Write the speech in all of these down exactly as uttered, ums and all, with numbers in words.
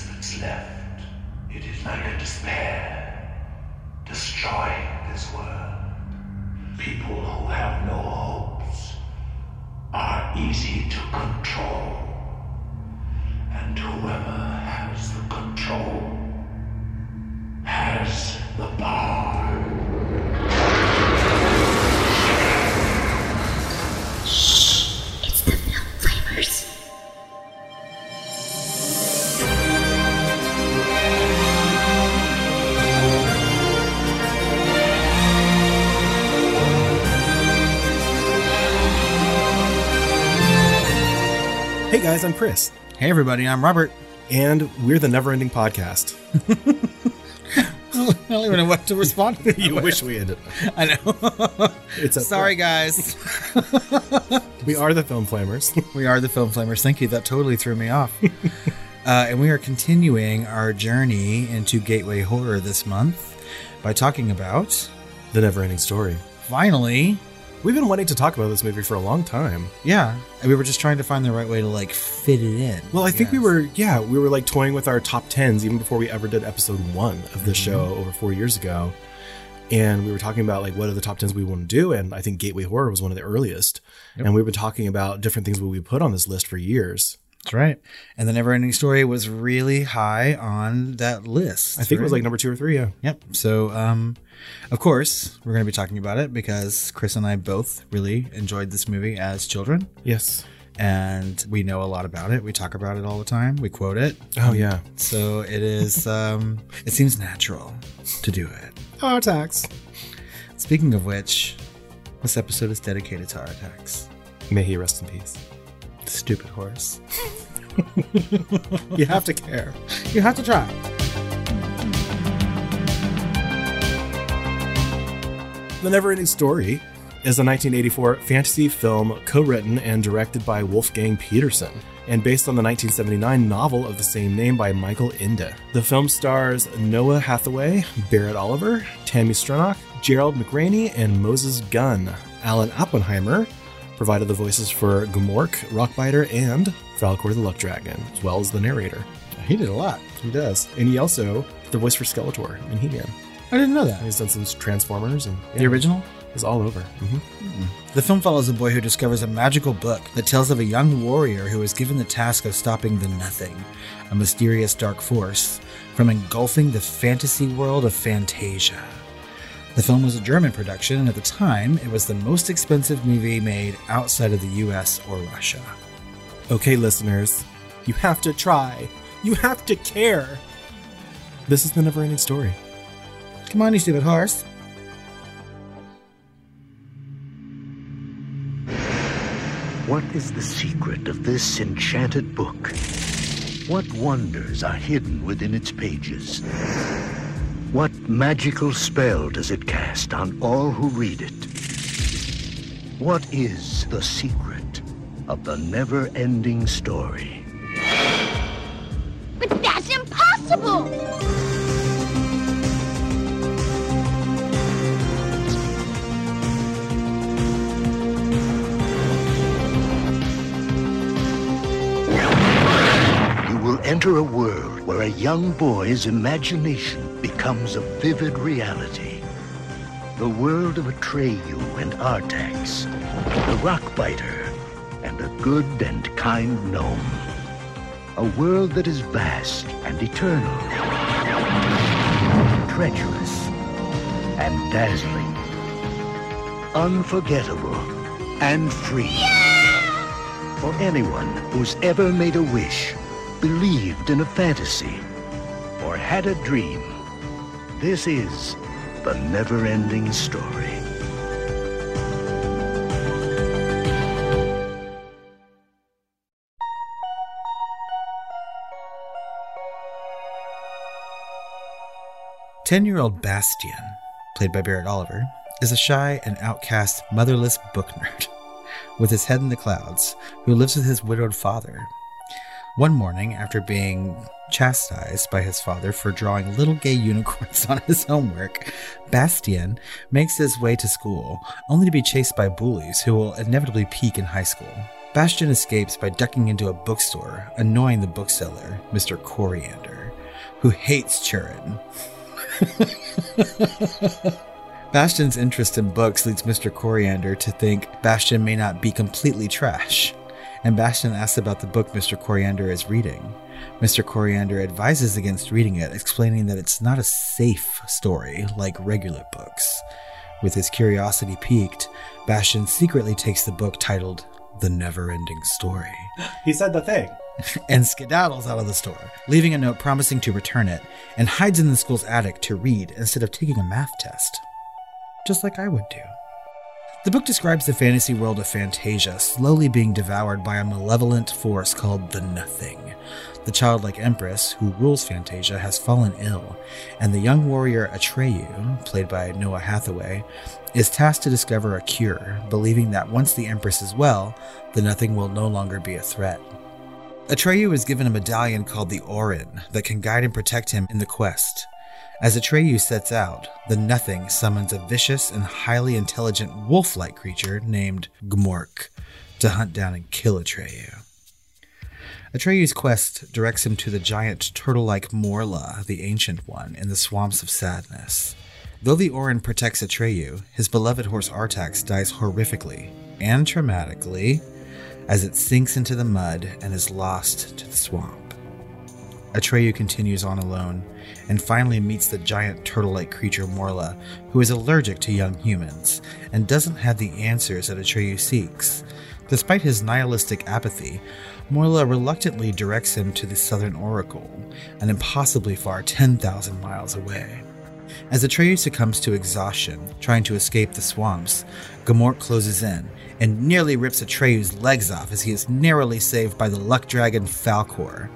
is that's left, it is like a despair. Destroy this world. People who have no hopes are easy to control. And whoever has the control has the power. Hey guys, I'm Chris. Hey everybody, I'm Robert. And we're the Never Ending Podcast. I don't even know what to respond to. You wish we ended. I know. It's Sorry, guys. We are the Film Flamers. We are the Film Flamers. Thank you. That totally threw me off. uh, and we are continuing our journey into Gateway Horror this month by talking about The Never Ending Story. Finally. We've been wanting to talk about this movie for a long time. Yeah. And we were just trying to find the right way to, like, fit it in. Well, I, I think we were, yeah, we were, like, toying with our top tens even before we ever did episode one of this mm-hmm. show over four years ago. And we were talking about, like, what are the top tens we want to do? And I think Gateway Horror was one of the earliest. Yep. And we've been talking about different things we put on this list for years. That's right. And The Neverending Story was really high on that list. I think right? it was, like, number two or three, yeah. Yep. So, um... of course, we're going to be talking about it because Chris and I both really enjoyed this movie as children. Yes. And we know a lot about it. We talk about it all the time. We quote it. Oh, yeah. So it is, um, it seems natural to do it. Our attacks. Speaking of which, this episode is dedicated to our attacks. May he rest in peace. Stupid horse. You have to care. You have to try. The Neverending Story is a nineteen eighty-four fantasy film co-written and directed by Wolfgang Petersen and based on the nineteen seventy-nine novel of the same name by Michael Ende. The film stars Noah Hathaway, Barret Oliver, Tammy Stronach, Gerald McRaney, and Moses Gunn. Alan Oppenheimer provided the voices for Gmork, Rockbiter, and Falcor the Luck Dragon, as well as the narrator. He did a lot. He does. And he also did the voice for Skeletor and He-Man. I didn't know that. He's done some Transformers. and yeah, The original? It's all over. Mm-hmm. Mm-hmm. The film follows a boy who discovers a magical book that tells of a young warrior who is given the task of stopping the Nothing, a mysterious dark force, from engulfing the fantasy world of Fantasia. The film was a German production, and at the time, it was the most expensive movie made outside of the U S or Russia. Okay, listeners, you have to try. You have to care. This is The Never-Ending Story. Come on, you stupid horse. What is the secret of this enchanted book? What wonders are hidden within its pages? What magical spell does it cast on all who read it? What is the secret of the never-ending story? But that's impossible! Enter a world where a young boy's imagination becomes a vivid reality. The world of Atreyu and Artax, the Rockbiter, and a good and kind gnome. A world that is vast and eternal, treacherous and dazzling, unforgettable and free. Yeah! For anyone who's ever made a wish, believed in a fantasy, or had a dream, this is The Never-Ending Story. Ten-year-old Bastian, played by Barret Oliver, is a shy and outcast motherless book nerd with his head in the clouds who lives with his widowed father. One morning, after being chastised by his father for drawing little gay unicorns on his homework, Bastian makes his way to school, only to be chased by bullies who will inevitably peak in high school. Bastion escapes by ducking into a bookstore, annoying the bookseller, Mister Coriander, who hates Churin. Bastion's interest in books leads Mister Coriander to think Bastion may not be completely trash, and Bastion asks about the book Mister Coriander is reading. Mister Coriander advises against reading it, explaining that it's not a safe story like regular books. With his curiosity piqued, Bastion secretly takes the book titled The Never-Ending Story. He said the thing. And skedaddles out of the store, leaving a note promising to return it, and hides in the school's attic to read instead of taking a math test. Just like I would do. The book describes the fantasy world of Fantasia slowly being devoured by a malevolent force called the Nothing. The childlike empress who rules Fantasia has fallen ill, and the young warrior Atreyu, played by Noah Hathaway, is tasked to discover a cure, believing that once the empress is well, the Nothing will no longer be a threat. Atreyu is given a medallion called the Orin that can guide and protect him in the quest. As Atreyu sets out, the Nothing summons a vicious and highly intelligent wolf-like creature named Gmork to hunt down and kill Atreyu. Atreyu's quest directs him to the giant turtle-like Morla, the Ancient One, in the swamps of sadness. Though the Orin protects Atreyu, his beloved horse Artax dies horrifically and traumatically as it sinks into the mud and is lost to the swamp. Atreyu continues on alone, and finally meets the giant turtle-like creature Morla, who is allergic to young humans, and doesn't have the answers that Atreyu seeks. Despite his nihilistic apathy, Morla reluctantly directs him to the Southern Oracle, an impossibly far ten thousand miles away. As Atreyu succumbs to exhaustion, trying to escape the swamps, Gmork closes in, and nearly rips Atreyu's legs off as he is narrowly saved by the luck dragon Falcor.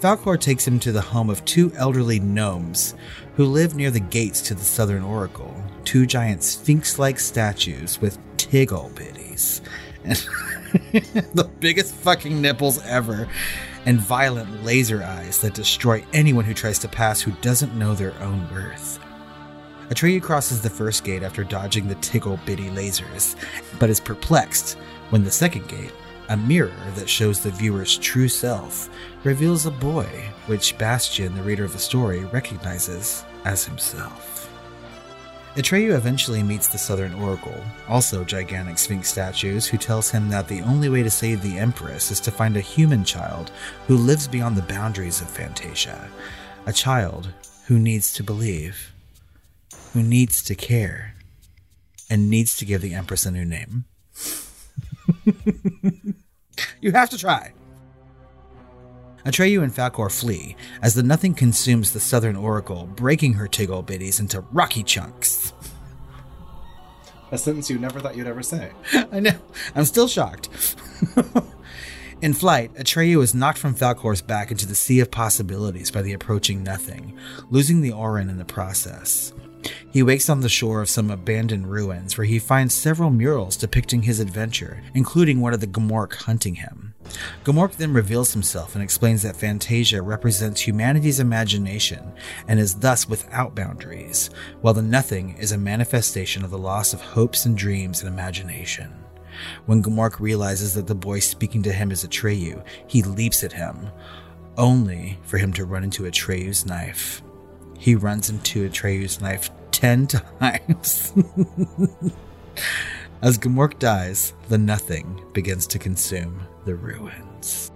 Falcor takes him to the home of two elderly gnomes who live near the gates to the Southern Oracle, two giant sphinx-like statues with tiggle bitties, and the biggest fucking nipples ever, and violent laser eyes that destroy anyone who tries to pass who doesn't know their own worth. Atreyu crosses the first gate after dodging the tiggle bitty lasers, but is perplexed when the second gate, a mirror that shows the viewer's true self, reveals a boy, which Bastion, the reader of the story, recognizes as himself. Atreyu eventually meets the Southern Oracle, also gigantic sphinx statues, who tells him that the only way to save the Empress is to find a human child who lives beyond the boundaries of Fantasia, a child who needs to believe, who needs to care, and needs to give the Empress a new name. You have to try. Atreyu and Falcor flee, as the Nothing consumes the Southern Oracle, breaking her tiggle bitties into rocky chunks. A sentence you never thought you'd ever say. I know. I'm still shocked. In flight, Atreyu is knocked from Falcor's back into the sea of possibilities by the approaching Nothing, losing the Orin in the process. He wakes on the shore of some abandoned ruins where he finds several murals depicting his adventure, including one of the Gmork hunting him. Gmork then reveals himself and explains that Fantasia represents humanity's imagination and is thus without boundaries, while the Nothing is a manifestation of the loss of hopes and dreams and imagination. When Gmork realizes that the boy speaking to him is Atreyu, he leaps at him, only for him to run into Atreyu's knife. He runs into Atreyu's knife ten times. As Gmork dies, the Nothing begins to consume the ruins.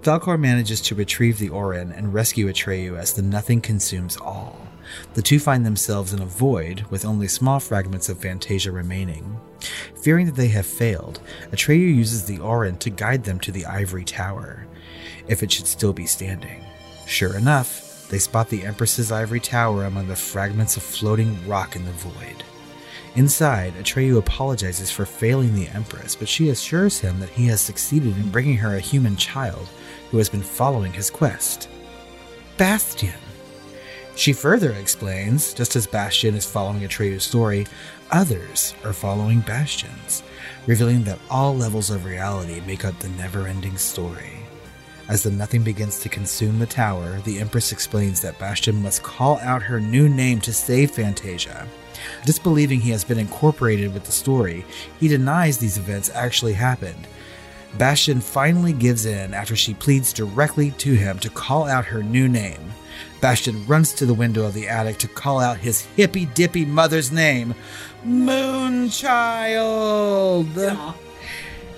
Falcor manages to retrieve the Orin and rescue Atreyu as the Nothing consumes all. The two find themselves in a void with only small fragments of Fantasia remaining. Fearing that they have failed, Atreyu uses the Orin to guide them to the ivory tower, if it should still be standing. Sure enough, they spot the Empress's ivory tower among the fragments of floating rock in the void. Inside, Atreyu apologizes for failing the Empress, but she assures him that he has succeeded in bringing her a human child who has been following his quest. Bastion! She further explains, just as Bastion is following Atreyu's story, others are following Bastion's, revealing that all levels of reality make up the never-ending story. As the Nothing begins to consume the tower, the Empress explains that Bastion must call out her new name to save Fantasia. Disbelieving he has been incorporated with the story, he denies these events actually happened. Bastian finally gives in after she pleads directly to him to call out her new name. Bastian runs to the window of the attic to call out his hippy-dippy mother's name, Moonchild, yeah.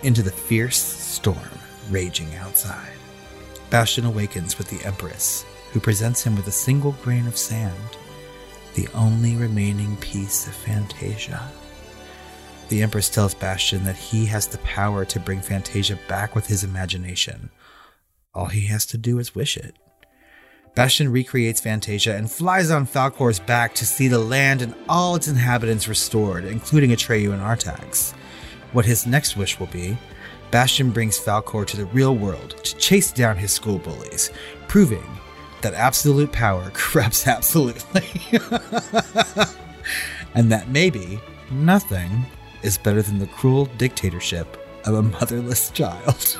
into the fierce storm raging outside. Bastian awakens with the Empress, who presents him with a single grain of sand, the only remaining piece of Fantasia. The Empress tells Bastian that he has the power to bring Fantasia back with his imagination. All he has to do is wish it. Bastian recreates Fantasia and flies on Falcor's back to see the land and all its inhabitants restored, including Atreyu and Artax. What his next wish will be, Bastian brings Falcor to the real world to chase down his school bullies, proving that absolute power corrupts absolutely. And that maybe nothing is better than the cruel dictatorship of a motherless child.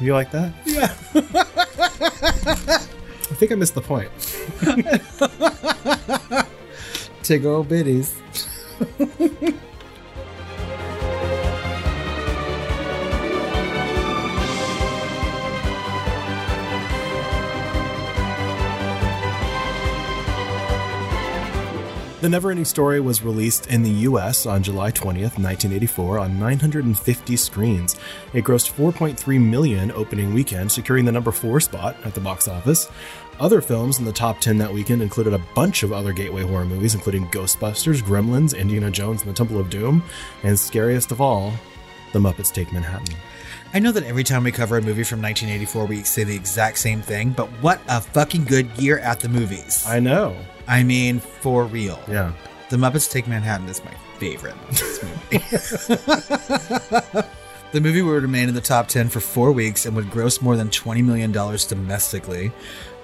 You like that? Yeah. I think I missed the point. Tiggle bitties. The Neverending Story was released in the U S on July twentieth, nineteen eighty-four, on nine hundred fifty screens. It grossed four point three million dollars opening weekend, securing the number four spot at the box office. Other films in the top ten that weekend included a bunch of other gateway horror movies, including Ghostbusters, Gremlins, Indiana Jones and the Temple of Doom, and scariest of all, The Muppets Take Manhattan. I know that every time we cover a movie from nineteen eighty-four, we say the exact same thing, but what a fucking good year at the movies. I know. I mean, for real. Yeah. The Muppets Take Manhattan is my favorite Muppets movie. The movie would remain in the top ten for four weeks and would gross more than twenty million dollars domestically.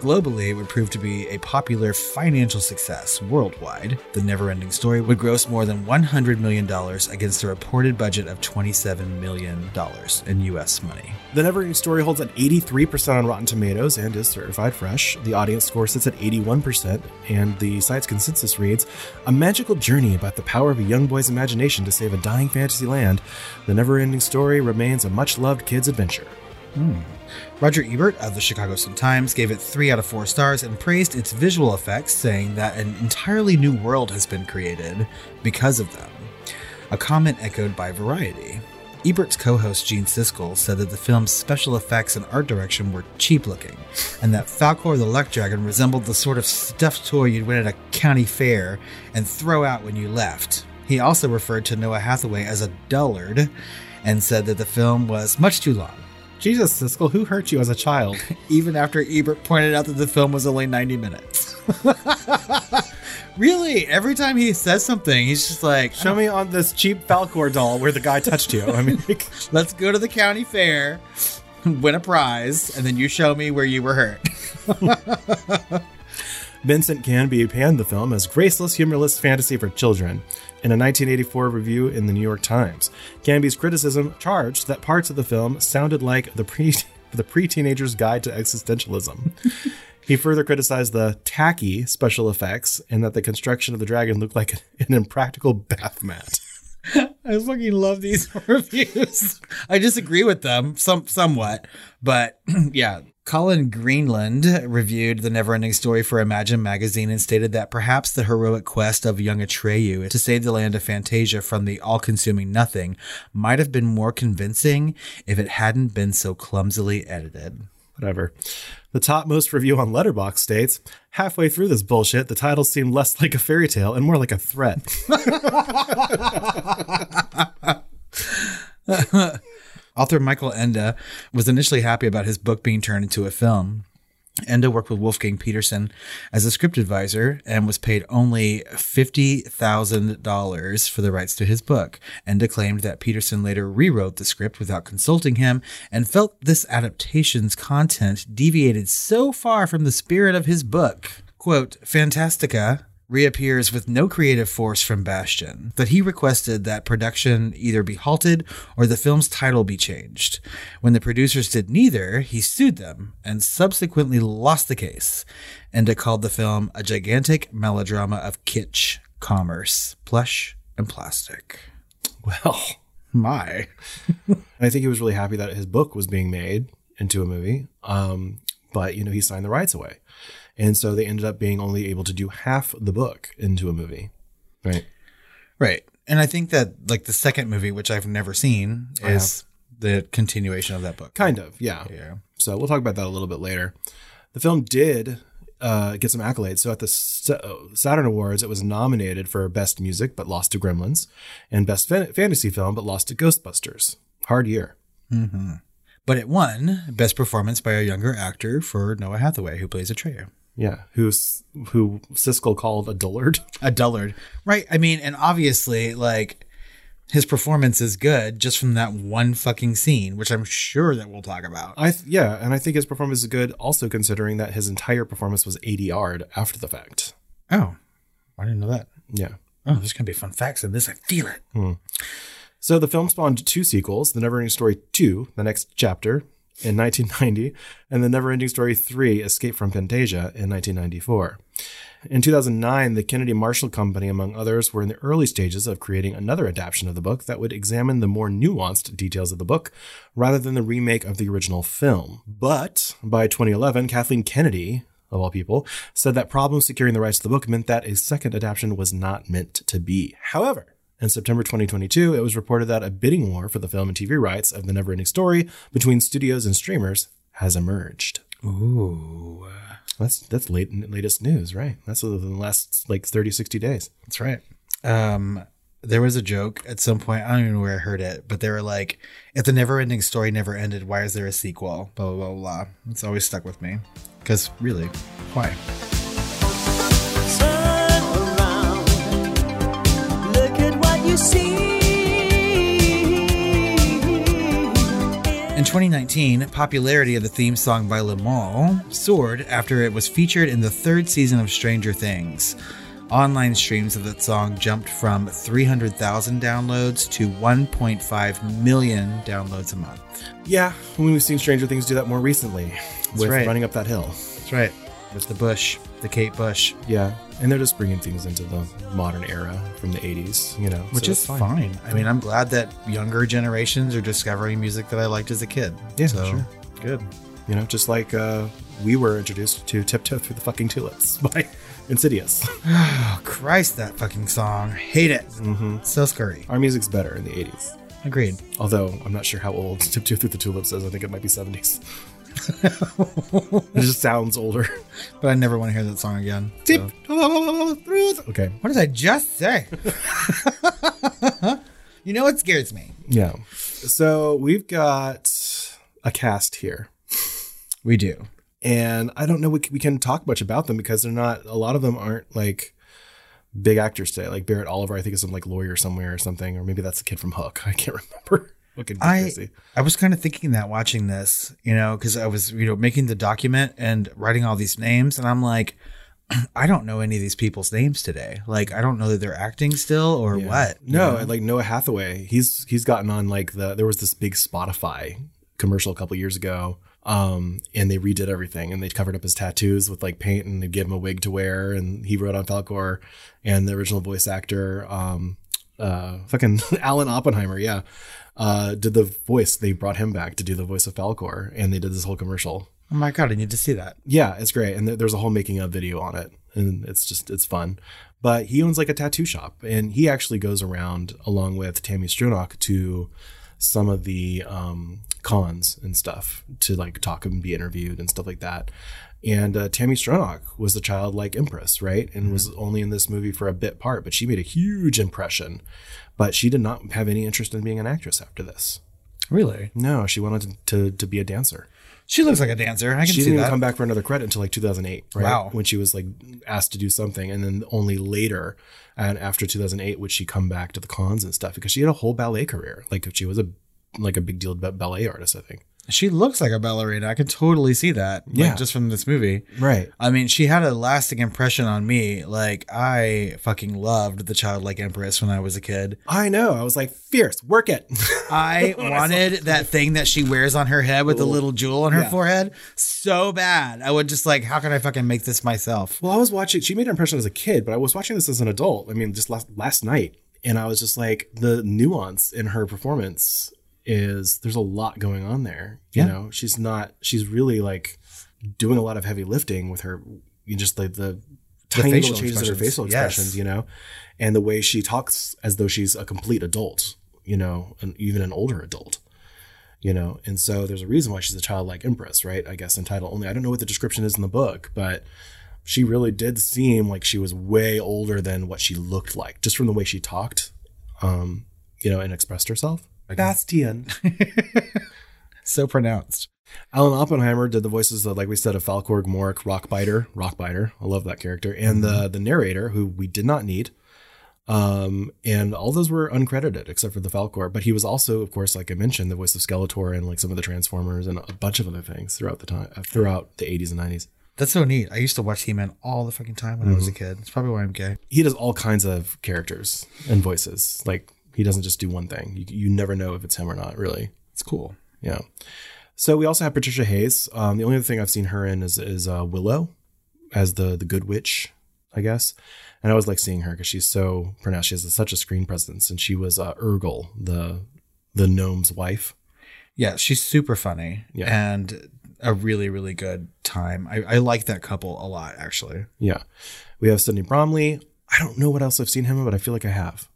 Globally, it would prove to be a popular financial success worldwide. The Neverending Story would gross more than one hundred million dollars against a reported budget of twenty-seven million dollars in U S money. The Neverending Story holds an eighty-three percent on Rotten Tomatoes and is certified fresh. The audience score sits at eighty-one percent, and the site's consensus reads, "A magical journey about the power of a young boy's imagination to save a dying fantasy land. The Neverending Story remains a much-loved kids' adventure." Hmm. Roger Ebert of the Chicago Sun-Times gave it three out of four stars and praised its visual effects, saying that an entirely new world has been created because of them, a comment echoed by Variety. Ebert's co-host Gene Siskel said that the film's special effects and art direction were cheap-looking, and that Falcor the Luck Dragon resembled the sort of stuffed toy you'd win at a county fair and throw out when you left. He also referred to Noah Hathaway as a dullard and said that the film was much too long. Jesus, Siskel, who hurt you as a child? Even after Ebert pointed out that the film was only ninety minutes. Really? Every time he says something, he's just like, show me on this cheap Falcor doll where the guy touched you. I mean, let's go to the county fair, win a prize, and then you show me where you were hurt. Vincent Canby panned the film as graceless, humorless fantasy for children in a nineteen eighty-four review in the New York Times. Canby's criticism charged that parts of the film sounded like the pre the pre-teenager's guide to existentialism. He further criticized the tacky special effects and that the construction of the dragon looked like an impractical bath mat. I fucking love these reviews. I disagree with them some somewhat, but yeah. Colin Greenland reviewed The Neverending Story for Imagine magazine and stated that perhaps the heroic quest of young Atreyu to save the land of Fantasia from the all-consuming nothing might have been more convincing if it hadn't been so clumsily edited. Whatever. The topmost review on Letterboxd states, halfway through this bullshit, the title seemed less like a fairy tale and more like a threat. Author Michael Ende was initially happy about his book being turned into a film. Ende worked with Wolfgang Petersen as a script advisor and was paid only fifty thousand dollars for the rights to his book. Ende claimed that Petersen later rewrote the script without consulting him and felt this adaptation's content deviated so far from the spirit of his book. Quote, "Fantastica reappears with no creative force from Bastian, that he requested that production either be halted or the film's title be changed. When the producers did neither, he sued them and subsequently lost the case. Ende called the film a gigantic melodrama of kitsch." commerce, plush and plastic. Well, my. I think he was really happy that his book was being made into a movie. Um, but, you know, he signed the rights away. And so they ended up being only able to do half the book into a movie. Right. Right. And I think that, like, the second movie, which I've never seen, is the continuation of that book. Kind of. Yeah. Yeah. So we'll talk about that a little bit later. The film did uh, get some accolades. So at the Saturn Awards, it was nominated for Best Music, but lost to Gremlins, and Best Fan- Fantasy Film, but lost to Ghostbusters. Hard year. Mm-hmm. But it won Best Performance by a Younger Actor for Noah Hathaway, who plays Atreyu. Yeah, who's who Siskel called a dullard. A dullard. Right. I mean, and obviously, like, his performance is good just from that one fucking scene, which I'm sure that we'll talk about. I th- Yeah, and I think his performance is good also considering that his entire performance was A D R'd after the fact. Oh, I didn't know that. Yeah. Oh, there's going to be fun facts in this. I feel it. Mm. So the film spawned two sequels, The NeverEnding Story two, The Next Chapter, in nineteen ninety, and The NeverEnding Story three, Escape from Fantasia, in nineteen ninety-four. In two thousand nine, the Kennedy Marshall Company, among others, were in the early stages of creating another adaptation of the book that would examine the more nuanced details of the book rather than the remake of the original film. But by twenty eleven, Kathleen Kennedy, of all people, said that problems securing the rights to the book meant that a second adaptation was not meant to be. However, in September twenty twenty-two, it was reported that a bidding war for the film and T V rights of The NeverEnding Story between studios and streamers has emerged. Ooh. That's that's late, latest news, right? That's within the last, like, thirty, sixty days. That's right. Um, there was a joke at some point. I don't even know where I heard it, but they were like, if The NeverEnding Story never ended, why is there a sequel? Blah, blah, blah, blah. It's always stuck with me. Because, really, why? In twenty nineteen, popularity of the theme song by Limahl soared after it was featured in the third season of Stranger Things. Online streams of that song jumped from three hundred thousand downloads to one point five million downloads a month. Yeah, we've seen Stranger Things do that more recently. That's with right. Running Up That Hill. That's right. With the Bush, the Kate Bush. Yeah. And they're just bringing things into the modern era from the eighties, you know. Which so is fine. fine. I mean, I'm glad that younger generations are discovering music that I liked as a kid. Yeah, so, sure. Good. You know, just like uh, we were introduced to Tiptoe Through the Fucking Tulips by Insidious. Oh, Christ, that fucking song. Hate it. Mm-hmm. So scurry. Our music's better in the eighties. Agreed. Although, I'm not sure how old Tiptoe Through the Tulips is. I think it might be seventies. It just sounds older, but I never want to hear that song again. So. Okay, what did I just say? You know what scares me? Yeah. So we've got a cast here. We do, and I don't know we we can talk much about them because they're not. A lot of them aren't like big actors today. Like Barret Oliver, I think is some like lawyer somewhere or something, or maybe that's the kid from Hook. I can't remember. I, I was kind of thinking that watching this, you know, because I was, you know, making the document and writing all these names. And I'm like, I don't know any of these people's names today. Like, I don't know that they're acting still or yeah. what. No, know? Like Noah Hathaway, he's he's gotten on like the there was this big Spotify commercial a couple of years ago. Um, and they redid everything and they covered up his tattoos with like paint and they gave him a wig to wear. And he wrote on Falcor and the original voice actor, um, uh, fucking Alan Oppenheimer. Yeah. Uh, did the voice. They brought him back to do the voice of Falcor and they did this whole commercial. Oh my God, I need to see that. Yeah, it's great. And th- there's a whole making of video on it and it's just, it's fun. But he owns like a tattoo shop and he actually goes around along with Tammy Stronach to some of the um, cons and stuff to like talk and be interviewed and stuff like that. And uh, Tammy Stronach was the childlike empress, right? And mm-hmm. was only in this movie for a bit part, but she made a huge impression. But she did not have any interest in being an actress after this. Really? No, she went on to, to, to be a dancer. She looks like a dancer. I can see that. She didn't even come back for another credit until like two thousand eight, right? Wow. When she was like asked to do something. And then only later and after two thousand eight would she come back to the cons and stuff because she had a whole ballet career. Like she was a like a big deal ballet artist, I think. She looks like a ballerina. I can totally see that. Yeah. Like, just from this movie. Right. I mean, she had a lasting impression on me. Like, I fucking loved The Childlike Empress when I was a kid. I know. I was like, fierce, work it. I wanted I that thing that she wears on her head with Ooh. the little jewel on her yeah. forehead so bad. I would just like, how can I fucking make this myself? Well, I was watching. She made an impression as a kid, but I was watching this as an adult. I mean, just last, last night. And I was just like, the nuance in her performance is there's a lot going on there. You yeah. know, she's not, she's really like doing a lot of heavy lifting with her, you just like the, the tiny little changes in her facial expressions, yes. you know, and the way she talks as though she's a complete adult, you know, and even an older adult, you know. And so there's a reason why she's a childlike empress, right? I guess in title only. I don't know what the description is in the book, but she really did seem like she was way older than what she looked like, just from the way she talked, um, you know, and expressed herself. Bastian. So pronounced. Alan Oppenheimer did the voices of, like we said, of Falkorg, Mork, Rockbiter, Rockbiter. I love that character. And mm-hmm. the the narrator, who we did not need. Um, and all those were uncredited except for the Falkorg. But he was also, of course, like I mentioned, the voice of Skeletor and like some of the Transformers and a bunch of other things throughout the time, uh, throughout the eighties and nineties. That's so neat. I used to watch He-Man all the fucking time when mm-hmm. I was a kid. That's probably why I'm gay. He does all kinds of characters and voices. Like, he doesn't just do one thing. You, you never know if it's him or not, really. It's cool. Yeah. So we also have Patricia Hayes. Um, the only other thing I've seen her in is is uh, Willow as the, the good witch, I guess. And I always like seeing her because she's so pronounced. She has a, such a screen presence. And she was uh, Urgel, the, the gnome's wife. Yeah, she's super funny. Yeah. And a really, really good time. I, I like that couple a lot, actually. Yeah. We have Sidney Bromley. I don't know what else I've seen him in, but I feel like I have.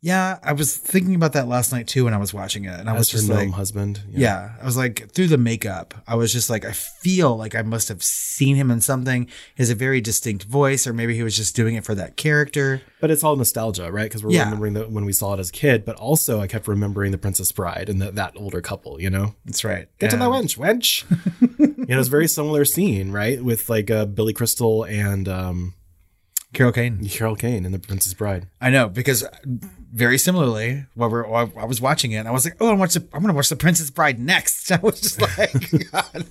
Yeah. I was thinking about that last night too when I was watching it. And I As was just like, husband. Yeah. yeah. I was like, through the makeup, I was just like, I feel like I must have seen him in something. He has a very distinct voice, or maybe he was just doing it for that character. But it's all nostalgia, right? Because we're yeah. remembering the, when we saw it as a kid, but also I kept remembering The Princess Bride and the, that older couple, you know? That's right. Get and... to the wench, wench. You know, it's a very similar scene, right? With like uh, Billy Crystal and... Um, Carol Kane. Carol Kane in The Princess Bride. I know, because very similarly, while, we're, while I was watching it, and I was like, oh, I'm going to watch The Princess Bride next. I was just like, God,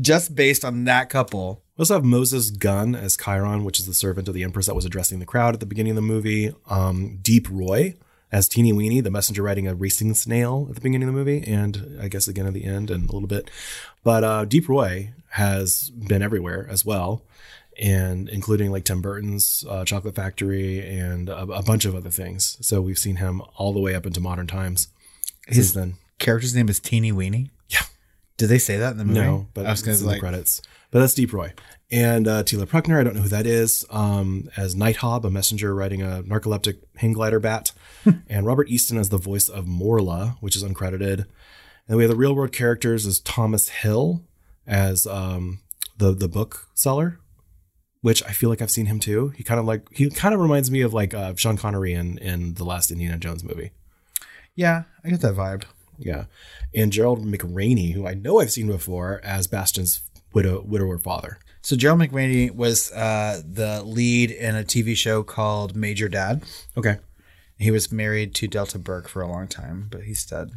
just based on that couple. We also have Moses Gunn as Chiron, which is the servant of the Empress that was addressing the crowd at the beginning of the movie. Um, Deep Roy as Teeny Weeny, the messenger riding a racing snail at the beginning of the movie, and I guess again at the end and a little bit. But uh, Deep Roy has been everywhere as well. And including like Tim Burton's uh, Chocolate Factory and a, a bunch of other things. So we've seen him all the way up into modern times. His then. character's name is Teeny Weeny. Yeah. Did they say that in the movie? No, but I was going to like... the credits. But that's Deep Roy and uh, Tila Bruckner. I don't know who that is. Um, as Night Hob, a messenger riding a narcoleptic hang glider bat, and Robert Easton as the voice of Morla, which is uncredited. And we have the real world characters as Thomas Hill as um, the the book seller. Which I feel like I've seen him too. He kind of like he kind of reminds me of like uh, Sean Connery in, in the last Indiana Jones movie. Yeah, I get that vibe. Yeah, and Gerald McRaney, who I know I've seen before as Bastion's widow widower father. So Gerald McRaney was uh, the lead in a T V show called Major Dad. Okay, he was married to Delta Burke for a long time, but he's dead.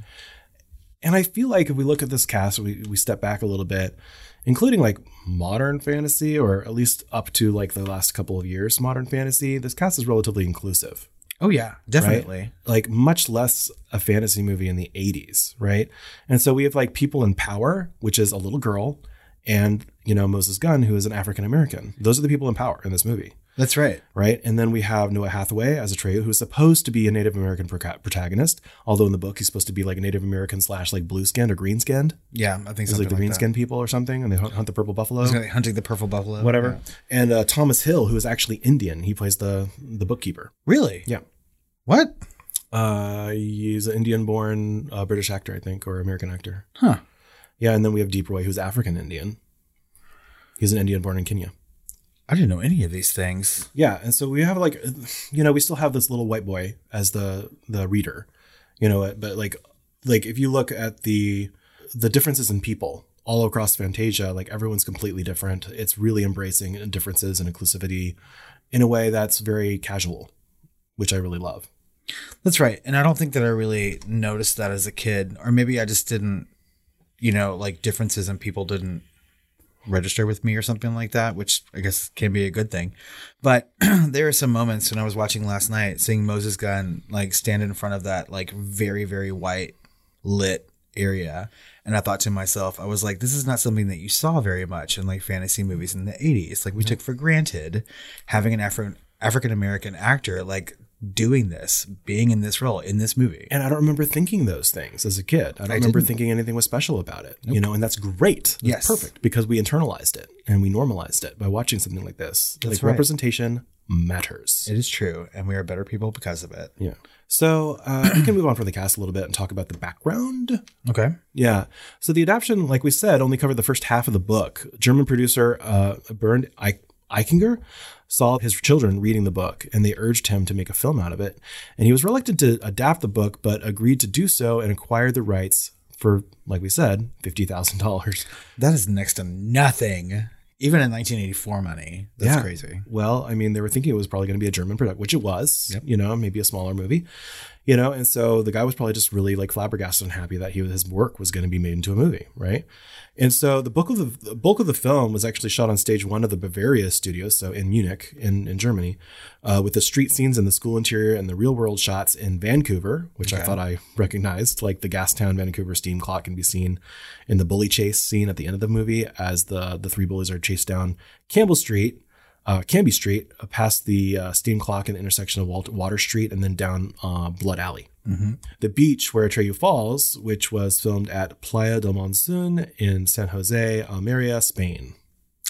And I feel like if we look at this cast, we we step back a little bit. Including like modern fantasy, or at least up to like the last couple of years, modern fantasy. This cast is relatively inclusive. Oh, yeah, definitely. Right? Like much less a fantasy movie in the eighties. Right. And so we have like people in power, which is a little girl and, you know, Moses Gunn, who is an African-American. Those are the people in power in this movie. That's right. Right. And then we have Noah Hathaway as Atreyu, who is supposed to be a Native American protagonist. Although in the book, he's supposed to be like a Native American slash like blue skinned or green skinned. Yeah, I think so. Like the like green skinned people or something. And they hunt, hunt the purple buffalo. He's like hunting the purple buffalo. Whatever. Yeah. And uh, Thomas Hill, who is actually Indian. He plays the the bookkeeper. Really? Yeah. What? Uh, he's an Indian born uh, British actor, I think, or American actor. Huh. Yeah. And then we have Deep Roy, who's African Indian. He's an Indian born in Kenya. I didn't know any of these things. Yeah. And so we have like, you know, we still have this little white boy as the the reader, you know, but like like if you look at the the differences in people all across Fantasia, like everyone's completely different. It's really embracing differences and inclusivity in a way that's very casual, which I really love. That's right. And I don't think that I really noticed that as a kid, or maybe I just didn't you know, like differences in people didn't register with me or something like that, which I guess can be a good thing. But there are some moments when I was watching last night, seeing Moses Gunn like stand in front of that like very, very white lit area. And I thought to myself, I was like, this is not something that you saw very much in like fantasy movies in the eighties. Like we mm-hmm. took for granted having an Afro African-American actor like doing this, being in this role in this movie. And I don't remember thinking those things as a kid. I don't I remember didn't. thinking anything was special about it, nope. you know, and that's great. That's yes. perfect, because we internalized it and we normalized it by watching something like this. That's like right. Representation matters. It is true. And we are better people because of it. Yeah. So uh, we can move on from the cast a little bit and talk about the background. Okay. Yeah. So the adaptation, like we said, only covered the first half of the book. German producer uh, Bernd Eich- Eichinger saw his children reading the book and they urged him to make a film out of it. And he was reluctant to adapt the book, but agreed to do so and acquired the rights for, like we said, fifty thousand dollars. That is next to nothing. Even in nineteen eighty-four money. That's yeah. crazy. Well, I mean, they were thinking it was probably going to be a German product, which it was, yep. you know, maybe a smaller movie, you know? And so the guy was probably just really like flabbergasted and happy that he his work was going to be made into a movie. Right. And so the bulk of the, the bulk of the film was actually shot on stage one of the Bavaria studios. So in Munich, in, in Germany, uh, with the street scenes and the school interior and the real world shots in Vancouver, which okay. I thought I recognized, like the Gastown Vancouver steam clock can be seen in the bully chase scene at the end of the movie as the, the three bullies are chased down Campbell Street, uh, Canby Street, uh, past the uh, steam clock and the intersection of Wal- Water Street, and then down uh, Blood Alley. Mm-hmm. The beach where Atreyu Falls, which was filmed at Playa del Monzon in San Jose, Almeria, Spain.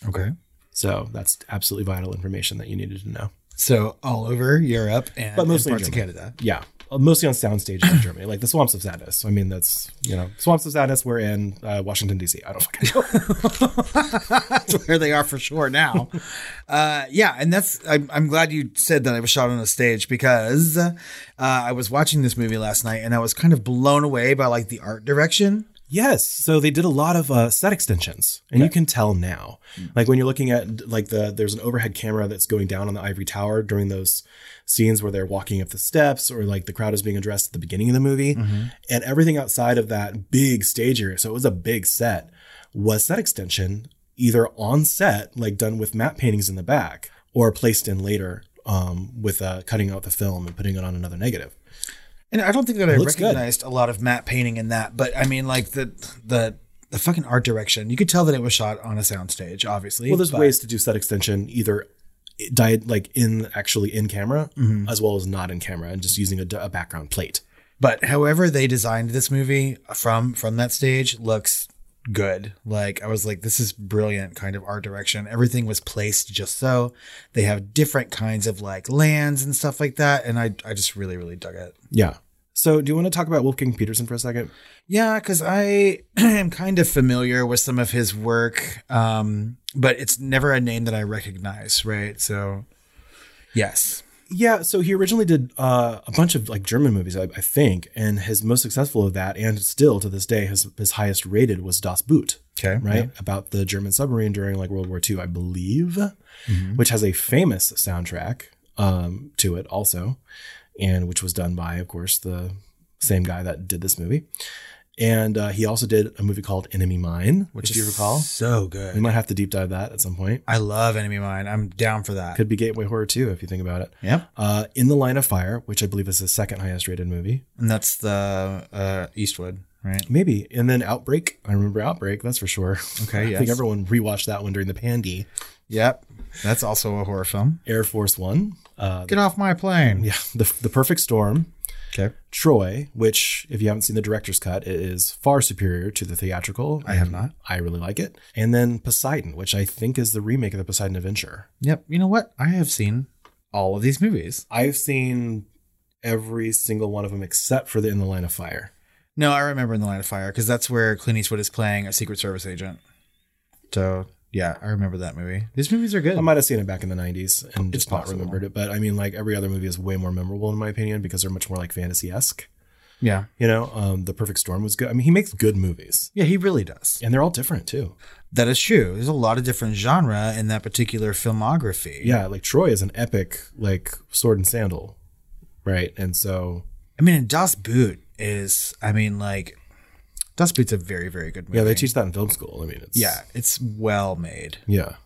Okay. So that's absolutely vital information that you needed to know. So all over Europe and but mostly parts of Canada. Yeah. Mostly on sound stages in Germany, like the Swamps of Sadness. I mean, that's, you know, Swamps of Sadness were in uh, Washington, D C. I don't fucking know. That's where they are for sure now. Uh, yeah. And that's, I'm, I'm glad you said that I was shot on a stage, because uh, I was watching this movie last night and I was kind of blown away by like the art direction. Yes. So they did a lot of uh, set extensions, and okay. you can tell now, mm-hmm. like when you're looking at like the, there's an overhead camera that's going down on the ivory tower during those scenes where they're walking up the steps or like the crowd is being addressed at the beginning of the movie, mm-hmm. and everything outside of that big stage area. So it was a big set, was set extension, either on set, like done with matte paintings in the back, or placed in later um, with uh, cutting out the film and putting it on another negative. And I don't think that it I recognized good. a lot of matte painting in that, but I mean, like the the the fucking art direction, you could tell that it was shot on a soundstage, obviously. Well, there's but. ways to do set extension, either died like in actually in camera, mm-hmm. as well as not in camera, and just using a, a background plate. But however they designed this movie from from that stage looks good. Like I was like, this is brilliant kind of art direction. Everything was placed just so. They have different kinds of like lands and stuff like that. And I, I just really, really dug it. Yeah. So do you want to talk about Wolfgang Petersen for a second? Yeah, because I am kind of familiar with some of his work, um, but it's never a name that I recognize. Right. So, yes. Yeah. So he originally did uh, a bunch of like German movies, I, I think. And his most successful of that, and still to this day, his, his highest rated was Das Boot. Okay. Right. Yeah. About the German submarine during like World War Two, I believe, mm-hmm. which has a famous soundtrack um, to it also. And which was done by, of course, the same guy that did this movie. And uh, he also did a movie called Enemy Mine, which if you recall, so good. We might have to deep dive that at some point. I love Enemy Mine. I'm down for that. Could be gateway horror too, if you think about it. Yeah. Uh, In the Line of Fire, which I believe is the second highest rated movie, and that's the uh, Eastwood, right? Maybe. And then Outbreak. I remember Outbreak. That's for sure. Okay. I yes. think everyone rewatched that one during the pandy. Yep. That's also a horror film. Air Force One. Uh, Get off my plane. Yeah. The The Perfect Storm. Okay. Troy, which if you haven't seen the director's cut, it is far superior to the theatrical. I have not. I really like it. And then Poseidon, which I think is the remake of the Poseidon Adventure. Yep. You know what? I have seen all of these movies. I've seen every single one of them except for the In the Line of Fire. No, I remember In the Line of Fire because that's where Clint Eastwood is playing a Secret Service agent. So... yeah, I remember that movie. These movies are good. I might have seen it back in the nineties and it's just not possible. Remembered it. But I mean, like every other movie is way more memorable in my opinion because they're much more like fantasy-esque. Yeah. You know, um, The Perfect Storm was good. I mean, he makes good movies. Yeah, he really does. And they're all different too. That is true. There's a lot of different genre in that particular filmography. Yeah, like Troy is an epic, like sword and sandal. Right. And so. I mean, and Das Boot is, I mean, like. Das Boot's a very, very good movie. Yeah, they teach that in film school. I mean, it's... Yeah, it's well made. Yeah.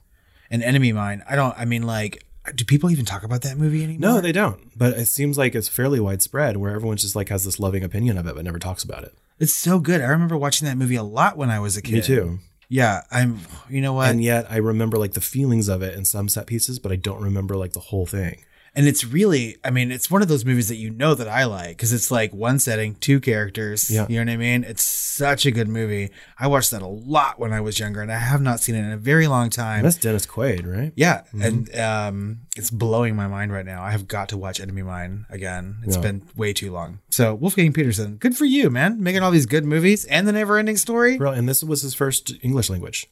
And Enemy Mine, I don't... I mean, like... Do people even talk about that movie anymore? No, they don't. But it seems like it's fairly widespread where everyone just like has this loving opinion of it, but never talks about it. It's so good. I remember watching that movie a lot when I was a kid. Me too. Yeah. I'm, you know what? And yet I remember like the feelings of it in some set pieces, but I don't remember like the whole thing. And it's really, I mean, it's one of those movies that, you know, that I like, because it's like one setting, two characters. Yeah. You know what I mean? It's such a good movie. I watched that a lot when I was younger, and I have not seen it in a very long time. And that's Dennis Quaid, right? Yeah. Mm-hmm. And um, it's blowing my mind right now. I have got to watch Enemy Mine again. It's yeah. been way too long. So Wolfgang Petersen, good for you, man. Making all these good movies and The Never-Ending Story. Bro, and this was his first English language.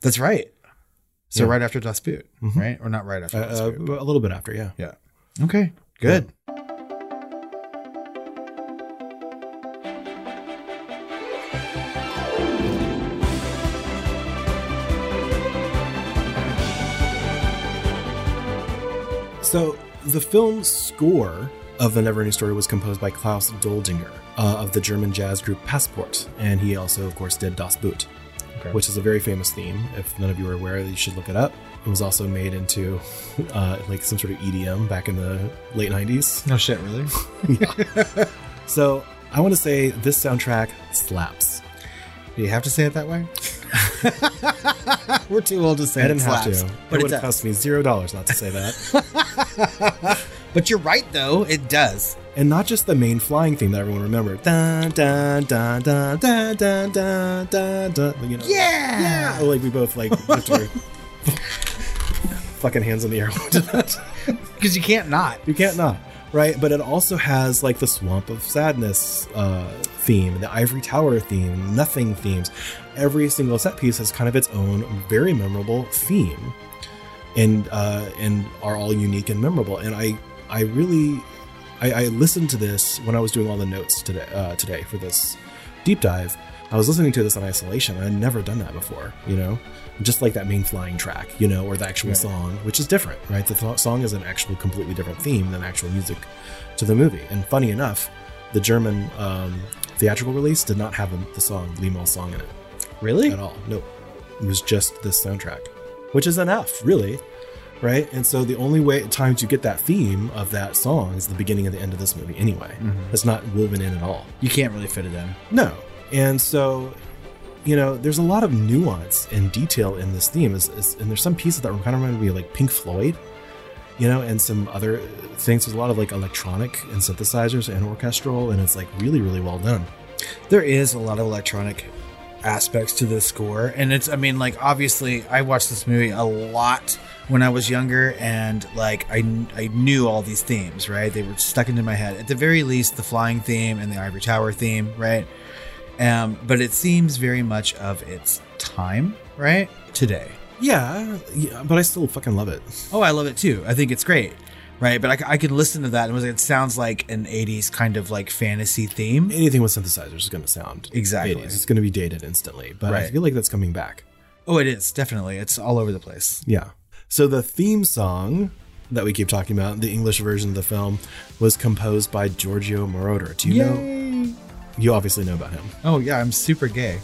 That's right. So yeah. right after Das Boot, mm-hmm. right? Or not right after uh, Das Boot. Uh, a little bit after, yeah. Yeah. Okay, good. Yeah. So the film score of The Never Ending Story was composed by Klaus Doldinger uh, of the German jazz group Passport. And he also, of course, did Das Boot. Okay. Which is a very famous theme. If none of you are aware, you should look it up. It was also made into uh, like some sort of E D M back in the late nineties. No shit, really? Yeah. So I want to say this soundtrack slaps. Do you have to say it that way? We're too old to say it. I didn't it have slaps, to. But it would have cost me zero dollars not to say that. But you're right, though. It does. And not just the main flying theme that everyone remembered. Dun, dun, dun, dun, dun, dun, dun, dun, dun. You know, yeah! Yeah! Like, we both, like, lift our fucking hands in the air. Because you can't not. You can't not, right? But it also has, like, the Swamp of Sadness uh, theme, the Ivory Tower theme, Nothing themes. Every single set piece has kind of its own very memorable theme and uh, and are all unique and memorable. And I, I really... I, I listened to this when I was doing all the notes today uh, today for this deep dive. I was listening to this in isolation. I had never done that before, you know, just like that main flying track, you know, or the actual right. song, which is different, right? The th- song is an actual completely different theme than actual music to the movie. And funny enough, the German um, theatrical release did not have the song, Limahl song in it. Really? At all. Nope. It was just this soundtrack, which is enough, really. Right. And so the only way time to get that theme of that song is the beginning and the end of this movie anyway. Mm-hmm. It's not woven in at all. You can't really fit it in. No. And so, you know, there's a lot of nuance and detail in this theme. Is, is And there's some pieces that kind of remind me of like Pink Floyd, you know, and some other things. There's a lot of like electronic and synthesizers and orchestral. And it's like really, really well done. There is a lot of electronic aspects to this score. And it's, I mean, like, obviously I watched this movie a lot when I was younger, and like I, I knew all these themes, right? They were stuck into my head. At the very least, the flying theme and the Ivory Tower theme, right? Um, but it seems very much of its time, right? Today. Yeah, yeah, but I still fucking love it. Oh, I love it too. I think it's great, right? But I, I could listen to that and it, was like, it sounds like an eighties kind of like fantasy theme. Anything with synthesizers is going to sound exactly eighties. It's going to be dated instantly, but right. I feel like that's coming back. Oh, it is, definitely. It's all over the place. Yeah. So the theme song that we keep talking about, the English version of the film, was composed by Giorgio Moroder. Do you Yay. know? You obviously know about him. Oh, yeah. I'm super gay.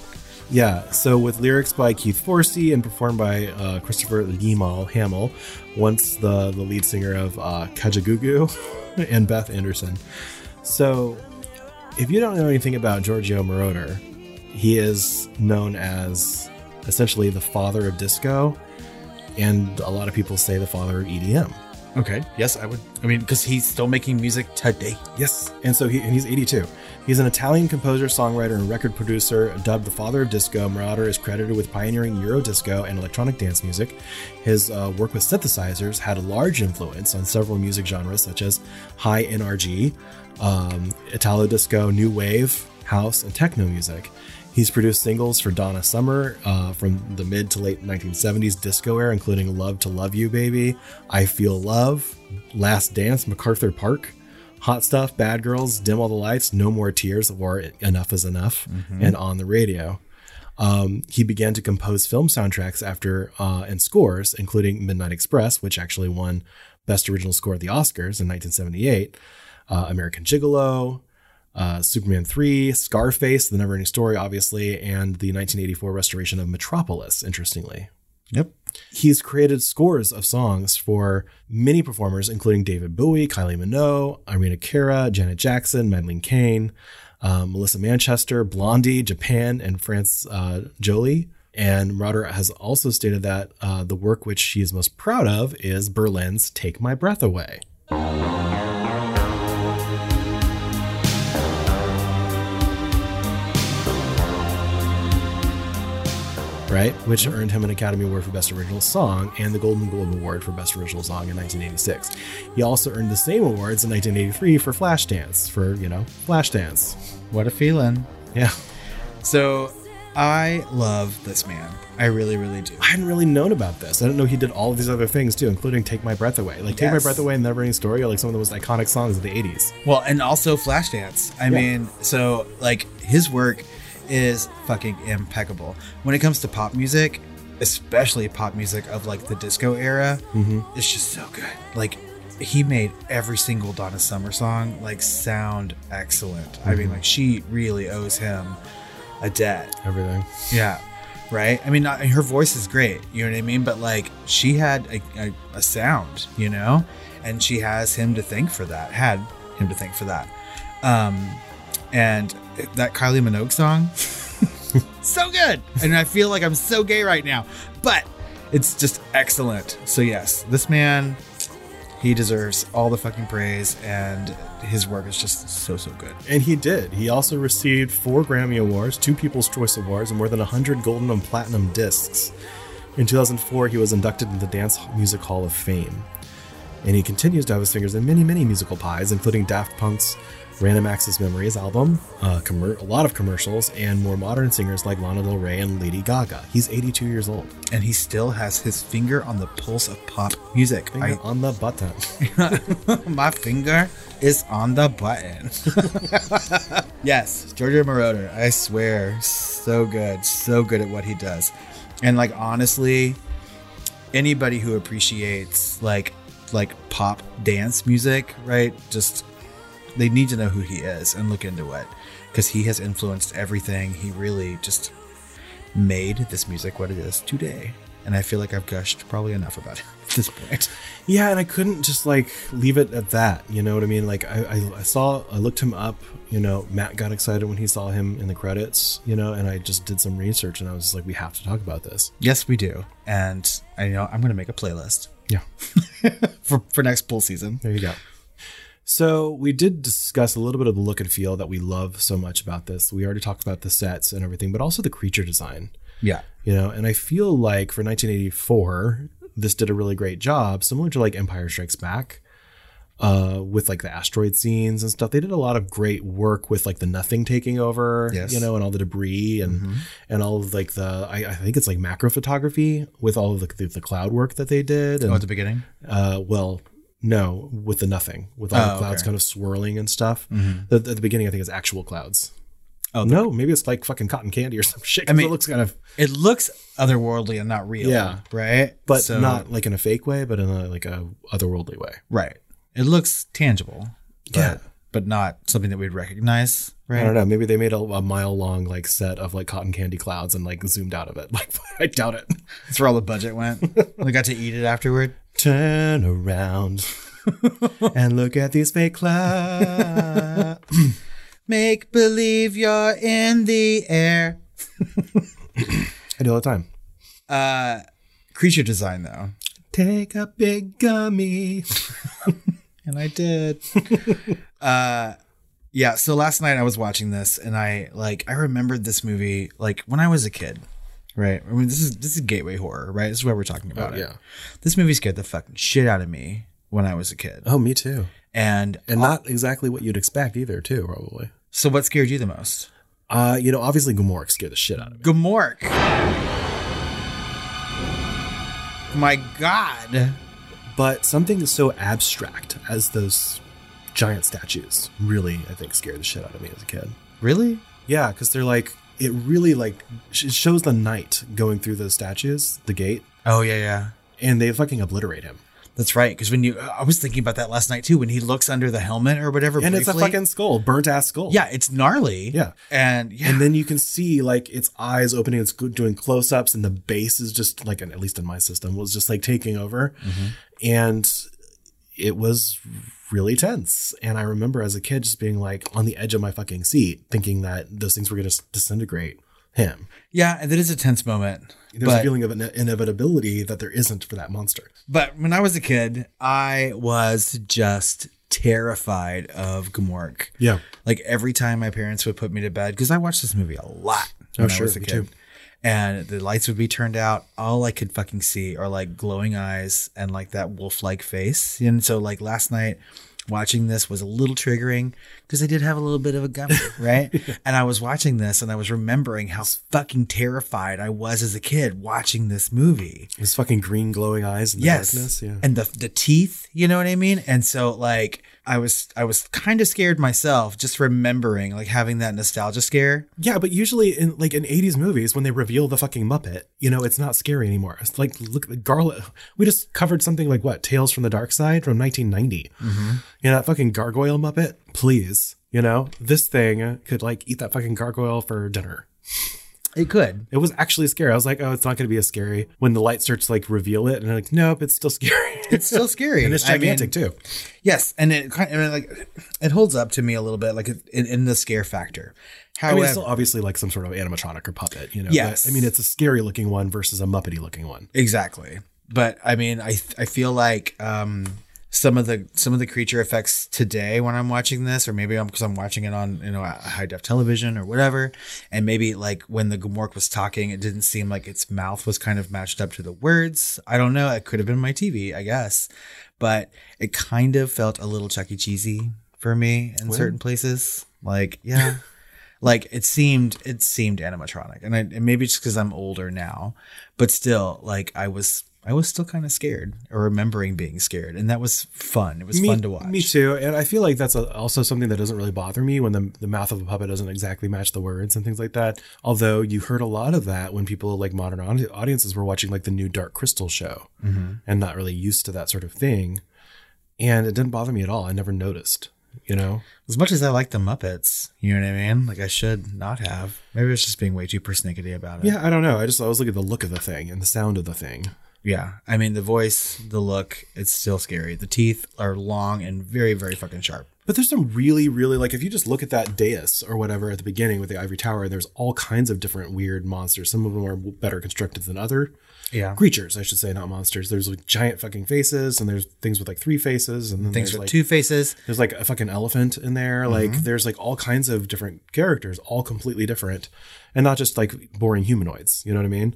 Yeah. So with lyrics by Keith Forsey and performed by uh, Christopher Limahl Hamill, once the, the lead singer of uh, Kajagoogoo, and Beth Anderson. So if you don't know anything about Giorgio Moroder, he is known as essentially the father of disco. And a lot of people say the father of E D M. Okay. Yes, I would. I mean, because he's still making music today. Yes. And so he, and he's eighty-two. He's an Italian composer, songwriter, and record producer. Dubbed the father of disco, Moroder is credited with pioneering Euro disco and electronic dance music. His uh, work with synthesizers had a large influence on several music genres, such as high N R G, um, Italo disco, new wave, house, and techno music. He's produced singles for Donna Summer uh, from the mid to late nineteen seventies disco era, including Love to Love You Baby, I Feel Love, Last Dance, MacArthur Park, Hot Stuff, Bad Girls, Dim All the Lights, No More Tears, or Enough is Enough, mm-hmm. and On the Radio. Um, he began to compose film soundtracks after uh, and scores, including Midnight Express, which actually won Best Original Score at the Oscars in nineteen seventy-eight, uh, American Gigolo, uh, Superman three, Scarface, The Neverending Story, obviously, and the nineteen eighty-four restoration of Metropolis, interestingly. Yep. He's created scores of songs for many performers, including David Bowie, Kylie Minogue, Irina Cara, Janet Jackson, Madeleine Kane, um, Melissa Manchester, Blondie, Japan, and France uh, Jolie. And Moroder has also stated that uh, the work which he is most proud of is Berlin's Take My Breath Away. Right, which earned him an Academy Award for Best Original Song and the Golden Globe Award for Best Original Song in nineteen eighty-six. He also earned the same awards in nineteen eighty-three for Flashdance, for, you know, Flashdance. What a feeling. Yeah. So I love this man. I really, really do. I hadn't really known about this. I didn't know he did all of these other things, too, including Take My Breath Away. Like, yes. Take My Breath Away and Neverending Story are, like, some of the most iconic songs of the eighties. Well, and also Flashdance. I yeah. mean, so, like, his work is fucking impeccable. When it comes to pop music, especially pop music of, like, the disco era, mm-hmm. it's just so good. Like, he made every single Donna Summer song, like, sound excellent. Mm-hmm. I mean, like, she really owes him a debt. Everything. Yeah. Right. I mean, not, her voice is great. You know what I mean? But, like, she had a, a, a sound, you know, and she has him to thank for that. Had him to thank for that. Um, and that Kylie Minogue song, so good. And I feel like I'm so gay right now, but it's just excellent. So yes, this man, he deserves all the fucking praise, and his work is just so, so good. And he did. He also received four Grammy Awards, two People's Choice Awards, and more than one hundred Golden and Platinum Discs. In two thousand four, he was inducted into the Dance Music Hall of Fame. And he continues to have his fingers in many, many musical pies, including Daft Punk's Random Access Memories album, uh, commer- a lot of commercials, and more modern singers like Lana Del Rey and Lady Gaga. He's eighty-two years old. And he still has his finger on the pulse of pop music. Finger I- on the button. My finger is on the button. Yes, Giorgio Moroder. I swear. So good. So good at what he does. And, like, honestly, anybody who appreciates, like, like pop dance music, right, just... they need to know who he is and look into it, because he has influenced everything. He really just made this music what it is today. And I feel like I've gushed probably enough about it at this point. Yeah. And I couldn't just, like, leave it at that. You know what I mean? Like, I, I, I saw, I looked him up, you know, Matt got excited when he saw him in the credits, you know, and I just did some research and I was just like, we have to talk about this. Yes, we do. And I know I'm going to make a playlist. Yeah. for, for next pool season. There you go. So we did discuss a little bit of the look and feel that we love so much about this. We already talked about the sets and everything, but also the creature design. Yeah. You know, and I feel like for nineteen eighty-four, this did a really great job, similar to, like, Empire Strikes Back, uh, with, like, the asteroid scenes and stuff. They did a lot of great work with, like, the nothing taking over, yes. you know, and all the debris and, mm-hmm. and all of, like, the, I, I think it's, like, macro photography with all of the, the, the cloud work that they did. And, oh, at the beginning? Uh, well, No, with the nothing, with all oh, the clouds okay. kind of swirling and stuff. Mm-hmm. At, at the beginning, I think it's actual clouds. Oh no, maybe it's like fucking cotton candy or some shit. I mean, it looks kind of it looks otherworldly and not real. Yeah, right. But so, not like in a fake way, but in a, like a otherworldly way. Right. It looks tangible. But, yeah, but not something that we'd recognize. Right. I don't know. Maybe they made a, a mile long like set of like cotton candy clouds and like zoomed out of it. Like I doubt it. That's where all the budget went. They got to eat it afterward. Turn around and look at these fake clouds. Make believe you're in the air. I do all the time. Uh, creature design, though. Take a big gummy. And I did. uh, yeah. So last night I was watching this and I like I remembered this movie like when I was a kid. Right. I mean, this is this is gateway horror, right? This is why we're talking about oh, yeah. it. This movie scared the fucking shit out of me when I was a kid. Oh, me too. And and all, not exactly what you'd expect either, too, probably. So what scared you the most? Uh, you know, obviously Gomorrah scared the shit out of me. Gomorrah. My God. But something so abstract as those giant statues really, I think, scared the shit out of me as a kid. Really? Yeah, because they're like... It really like it shows the knight going through those statues, the gate. Oh, yeah, yeah. And they fucking obliterate him. That's right. Because when you, I was thinking about that last night too, when he looks under the helmet or whatever. And briefly, it's a fucking skull, burnt ass skull. Yeah. It's gnarly. Yeah. And yeah. And then you can see like its eyes opening, it's doing close ups, and the bass is just like, at least in my system, was just like taking over. Mm-hmm. And it was really tense. And I remember as a kid just being like on the edge of my fucking seat, thinking that those things were going to disintegrate him. Yeah, and that is a tense moment. There's but, a feeling of an inevitability that there isn't for that monster. But when I was a kid, I was just terrified of Gamork. Yeah. Like every time my parents would put me to bed, because I watched this movie a lot when oh, I sure, was a kid. Too. And the lights would be turned out. All I could fucking see are like glowing eyes and like that wolf-like face. And so like last night watching this was a little triggering because I did have a little bit of a gum, right? And I was watching this and I was remembering how fucking terrified I was as a kid watching this movie. This fucking green glowing eyes in the yes. darkness. Yeah. And the the teeth, you know what I mean? And so like I was I was kind of scared myself just remembering like having that nostalgia scare. Yeah, but usually in like in eighties movies when they reveal the fucking Muppet, you know, it's not scary anymore. It's like look the garlic. We just covered something like what? Tales from the Dark Side from nineteen ninety. Mm-hmm. You know, that fucking gargoyle Muppet, please. You know, this thing could like eat that fucking gargoyle for dinner. It could. It was actually scary. I was like, oh, it's not going to be as scary when the light starts to like reveal it. And I'm like, nope, it's still scary. It's still scary. And it's gigantic I mean, too. Yes. And it kind of I mean, like, it holds up to me a little bit, like in, in the scare factor. However, I mean, it's still obviously like some sort of animatronic or puppet, you know? Yes. But, I mean, it's a scary looking one versus a Muppety looking one. Exactly. But I mean, I, I feel like, um, Some of the some of the creature effects today when I'm watching this, or maybe I'm because I'm watching it on, you know, high def television or whatever. And maybe like when the Gamork was talking, it didn't seem like its mouth was kind of matched up to the words. I don't know. It could have been my T V, I guess. But it kind of felt a little Chuck E. Cheesy for me in well. certain places. Like, yeah. Like it seemed, it seemed animatronic. And, I, and maybe just because I'm older now. But still, like I was... I was still kind of scared or remembering being scared. And that was fun. It was me, fun to watch. Me too. And I feel like that's a, also something that doesn't really bother me when the, the mouth of a puppet doesn't exactly match the words and things like that. Although you heard a lot of that when people like modern audiences were watching like the new Dark Crystal show mm-hmm. and not really used to that sort of thing. And it didn't bother me at all. I never noticed, you know, as much as I like the Muppets, you know what I mean? Like I should not have. Maybe it's just being way too persnickety about it. Yeah, I don't know. I just always look at the look of the thing and the sound of the thing. Yeah. I mean, the voice, the look, it's still scary. The teeth are long and very, very fucking sharp. But there's some really, really like if you just look at that dais or whatever at the beginning with the ivory tower, there's all kinds of different weird monsters. Some of them are better constructed than other yeah. creatures, I should say, not monsters. There's like giant fucking faces and there's things with like three faces and then things with like, two faces. There's like a fucking elephant in there. Mm-hmm. Like there's like all kinds of different characters, all completely different and not just like boring humanoids. You know what I mean?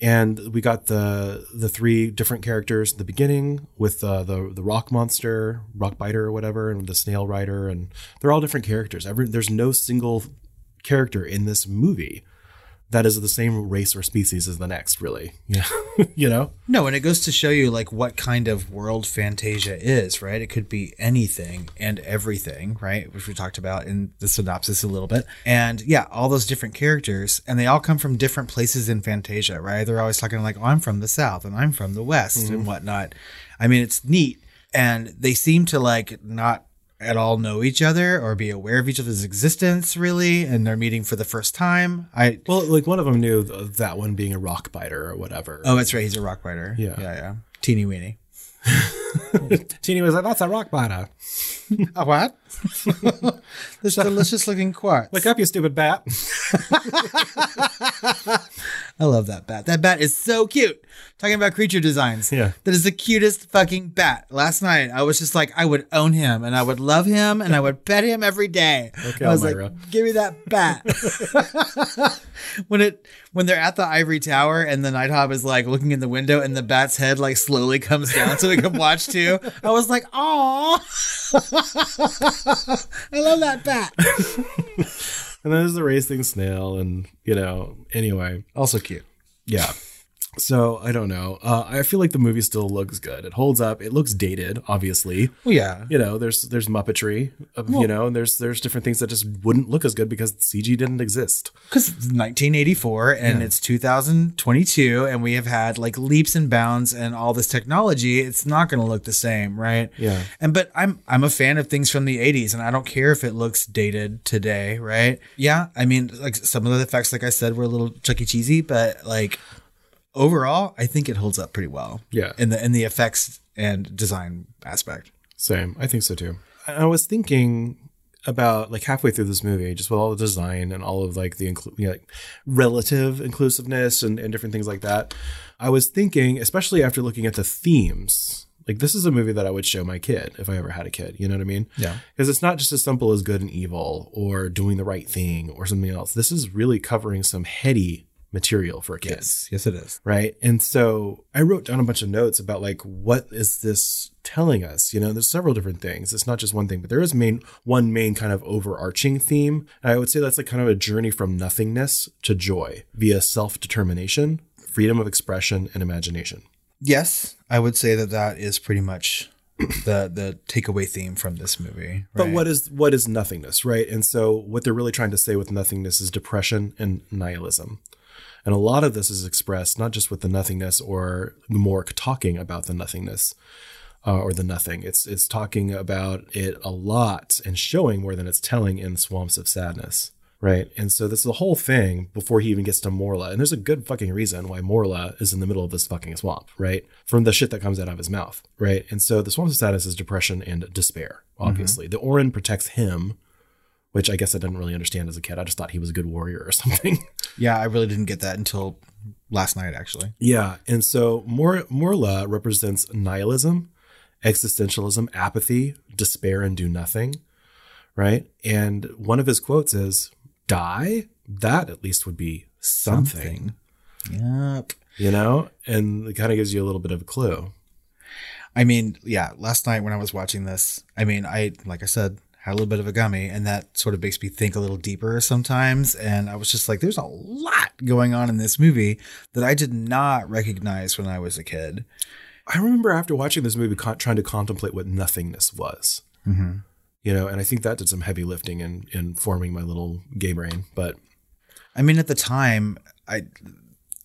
And we got the the three different characters at the beginning with uh, the the rock monster, rock biter or whatever, and the snail rider, and they're all different characters. Every, there's no single character in this movie that is the same race or species as the next, really. Yeah, you know. No, and it goes to show you like what kind of world Fantasia is, right? It could be anything and everything, right? Which we talked about in the synopsis a little bit. And yeah, all those different characters, and they all come from different places in Fantasia, right? They're always talking like, "Oh, I'm from the South, and I'm from the West, mm-hmm. and whatnot." I mean, it's neat, and they seem to like not at all know each other or be aware of each other's existence, really, and they're meeting for the first time. I well, like one of them knew that one being a rock biter or whatever. Oh, that's right, he's a rock biter. Yeah, yeah, yeah. Teeny weeny. Teeny was like, "That's a rock biter." A what? This delicious looking quartz. Wake up, you stupid bat! I love that bat. That bat is so cute. Talking about creature designs. Yeah. That is the cutest fucking bat. Last night, I was just like, I would own him and I would love him and I would pet him every day. Okay, I was Elmira. Like, give me that bat. when it when they're at the ivory tower and the Night Hob is like looking in the window and the bat's head like slowly comes down so we can watch too. I was like, aw. I love that bat. And then there's the racing snail and, you know, anyway. Also cute. Yeah. So I don't know. Uh, I feel like the movie still looks good. It holds up. It looks dated, obviously. Well, yeah. You know, there's there's Muppetry, of, well, you know, and there's there's different things that just wouldn't look as good because C G didn't exist. Because it's nineteen eighty-four and yeah. it's two thousand twenty-two and we have had like leaps and bounds and all this technology. It's not going to look the same, right? Yeah. And but I'm I'm a fan of things from the eighties and I don't care if it looks dated today, right? Yeah. I mean, like some of the effects, like I said, were a little Chuck E. Cheesy, but like. Overall, I think it holds up pretty well. Yeah. In the in the effects and design aspect. Same. I think so, too. I was thinking about like halfway through this movie, just with all the design and all of like the inclu- you know, like relative inclusiveness and, and different things like that. I was thinking, especially after looking at the themes, like this is a movie that I would show my kid if I ever had a kid. You know what I mean? Yeah. Because it's not just as simple as good and evil or doing the right thing or something else. This is really covering some heady material for kids. Yes, yes it is. Right. And so I wrote down a bunch of notes about like, what is this telling us? You know, there's several different things. It's not just one thing, but there is main one main kind of overarching theme. And I would say that's like kind of a journey from nothingness to joy via self-determination, freedom of expression, and imagination. Yes. I would say that that is pretty much the the takeaway theme from this movie. Right? But what is what is nothingness, right? And so what they're really trying to say with nothingness is depression and nihilism. And a lot of this is expressed not just with the nothingness or Mork talking about the nothingness uh, or the nothing. It's it's talking about it a lot and showing more than it's telling in Swamps of Sadness. Right. And so this is the whole thing before he even gets to Morla. And there's a good fucking reason why Morla is in the middle of this fucking swamp. Right. From the shit that comes out of his mouth. Right. And so the Swamps of Sadness is depression and despair, obviously. Mm-hmm. The Orin protects him. Which I guess I didn't really understand as a kid. I just thought he was a good warrior or something. Yeah, I really didn't get that until last night, actually. Yeah. And so Mor- Morla represents nihilism, existentialism, apathy, despair, and do nothing. Right. And one of his quotes is, die? That at least would be something. something. Yep. You know, and it kind of gives you a little bit of a clue. I mean, yeah, last night when I was watching this, I mean, I, like I said, had a little bit of a gummy, and that sort of makes me think a little deeper sometimes. And I was just like, there's a lot going on in this movie that I did not recognize when I was a kid. I remember after watching this movie, con- trying to contemplate what nothingness was, mm-hmm. you know, and I think that did some heavy lifting in, in forming my little gay brain. But I mean, at the time, I,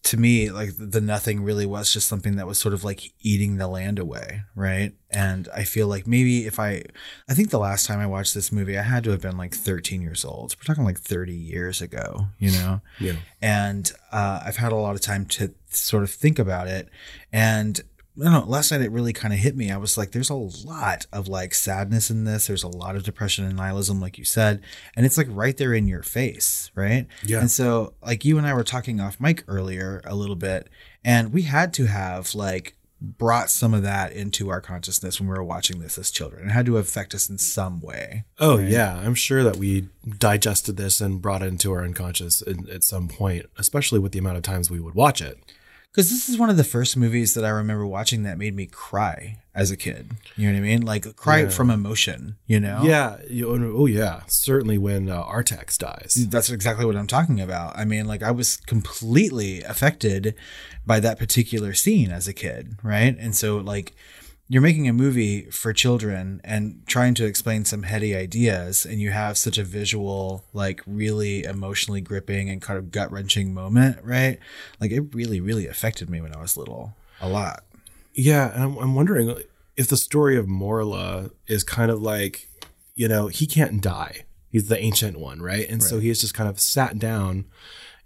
to me, like the nothing really was just something that was sort of like eating the land away. Right. And I feel like maybe if I, I think the last time I watched this movie, I had to have been like thirteen years old. We're talking like thirty years ago, you know? Yeah. And uh, I've had a lot of time to sort of think about it. And I don't know, last night it really kind of hit me. I was like, there's a lot of like sadness in this. There's a lot of depression and nihilism, like you said, and it's like right there in your face. Right. Yeah. And so like you and I were talking off mic earlier a little bit, and we had to have like brought some of that into our consciousness when we were watching this as children. It had to affect us in some way. Oh, right? Yeah. I'm sure that we digested this and brought it into our unconscious in, at some point, especially with the amount of times we would watch it. Because this is one of the first movies that I remember watching that made me cry as a kid. You know what I mean? Like cry yeah. from emotion, you know? Yeah. Oh, yeah. Certainly when uh, Artax dies. That's exactly what I'm talking about. I mean, like I was completely affected by that particular scene as a kid. Right. And so like you're making a movie for children and trying to explain some heady ideas, and you have such a visual, like really emotionally gripping and kind of gut wrenching moment, right? Like it really, really affected me when I was little a lot. Yeah. And I'm, I'm wondering if the story of Morla is kind of like, you know, he can't die. He's the ancient one. Right. And right. so he's just kind of sat down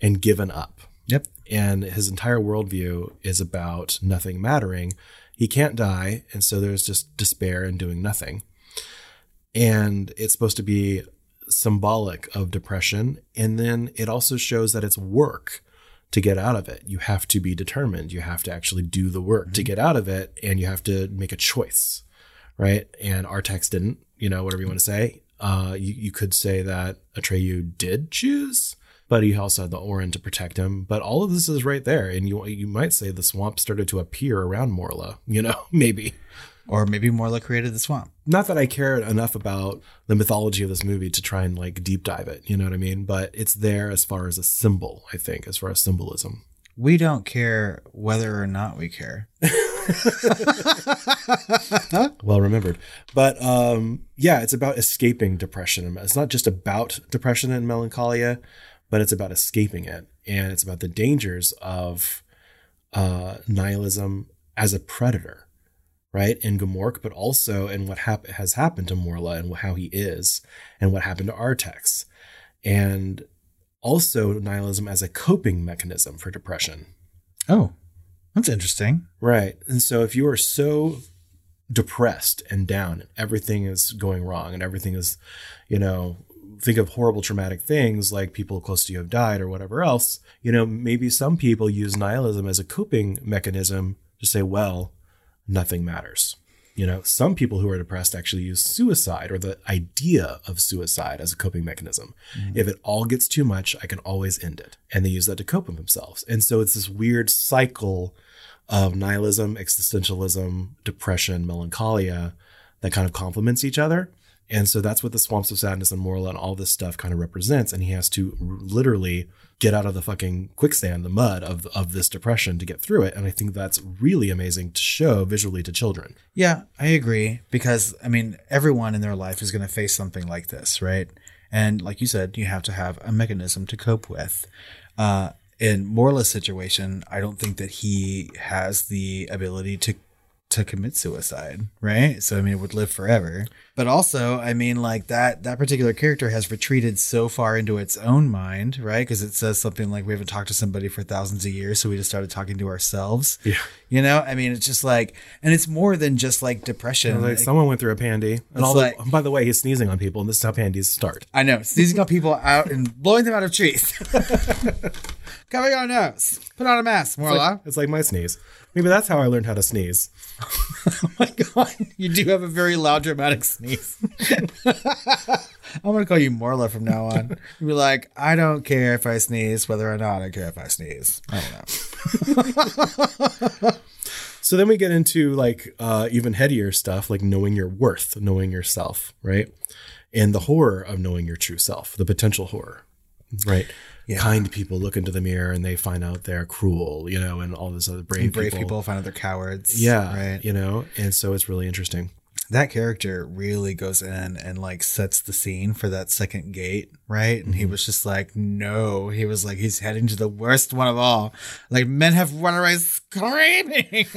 and given up. Yep. And his entire worldview is about nothing mattering. He can't die. And so there's just despair and doing nothing. And it's supposed to be symbolic of depression. And then it also shows that it's work to get out of it. You have to be determined. You have to actually do the work mm-hmm. to get out of it. And you have to make a choice. Right. And Artax didn't, you know, whatever you want to say. Uh, you, you could say that Atreyu did choose, but he also had the Orin to protect him. But all of this is right there. And you you might say the swamp started to appear around Morla, you know, maybe. Or maybe Morla created the swamp. Not that I cared enough about the mythology of this movie to try and like deep dive it. You know what I mean? But it's there as far as a symbol, I think, as far as symbolism. We don't care whether or not we care. Well remembered. But um, yeah, it's about escaping depression. It's not just about depression and melancholia, but it's about escaping it. And it's about the dangers of uh, nihilism as a predator, right? In Gamork, but also in what hap- has happened to Morla and how he is and what happened to Artex. And also nihilism as a coping mechanism for depression. Oh, that's interesting. Right. And so if you are so depressed and down and everything is going wrong and everything is, you know, think of horrible traumatic things like people close to you have died or whatever else, you know, maybe some people use nihilism as a coping mechanism to say, well, nothing matters. You know, some people who are depressed actually use suicide or the idea of suicide as a coping mechanism. Mm-hmm. If it all gets too much, I can always end it. And they use that to cope with themselves. And so it's this weird cycle of nihilism, existentialism, depression, melancholia that kind of complements each other. And so that's what the Swamps of Sadness and Morla and all this stuff kind of represents. And he has to literally get out of the fucking quicksand, the mud of, of this depression to get through it. And I think that's really amazing to show visually to children. Yeah, I agree. Because, I mean, everyone in their life is going to face something like this, right? And like you said, you have to have a mechanism to cope with. Uh, in Morla's situation, I don't think that he has the ability to to commit suicide, right? So I mean, it would live forever. But also, I mean, like that that particular character has retreated so far into its own mind, right? Because it says something like, we haven't talked to somebody for thousands of years, so we just started talking to ourselves. Yeah, you know, I mean, it's just like, and it's more than just like depression. You know, like someone went through a pandy, and all like, the, by the way, he's sneezing on people, and this is how pandies start. I know, sneezing on people out and blowing them out of trees. Cover your nose. Put on a mask, Morla. It's like, it's like my sneeze. Maybe that's how I learned how to sneeze. Oh my God. You do have a very loud, dramatic sneeze. I'm going to call you Morla from now on. You'll be like, I don't care if I sneeze, whether or not I care if I sneeze. I don't know. So then we get into like uh, even headier stuff, like knowing your worth, knowing yourself, right? And the horror of knowing your true self, the potential horror, right? Yeah. Kind people look into the mirror and they find out they're cruel, you know, and all this other brave and brave people. people find out they're cowards. Yeah. Right. You know, and so it's really interesting. That character really goes in and like sets the scene for that second gate. Right. And mm-hmm. he was just like, no, he was like, he's heading to the worst one of all. Like men have run away screaming.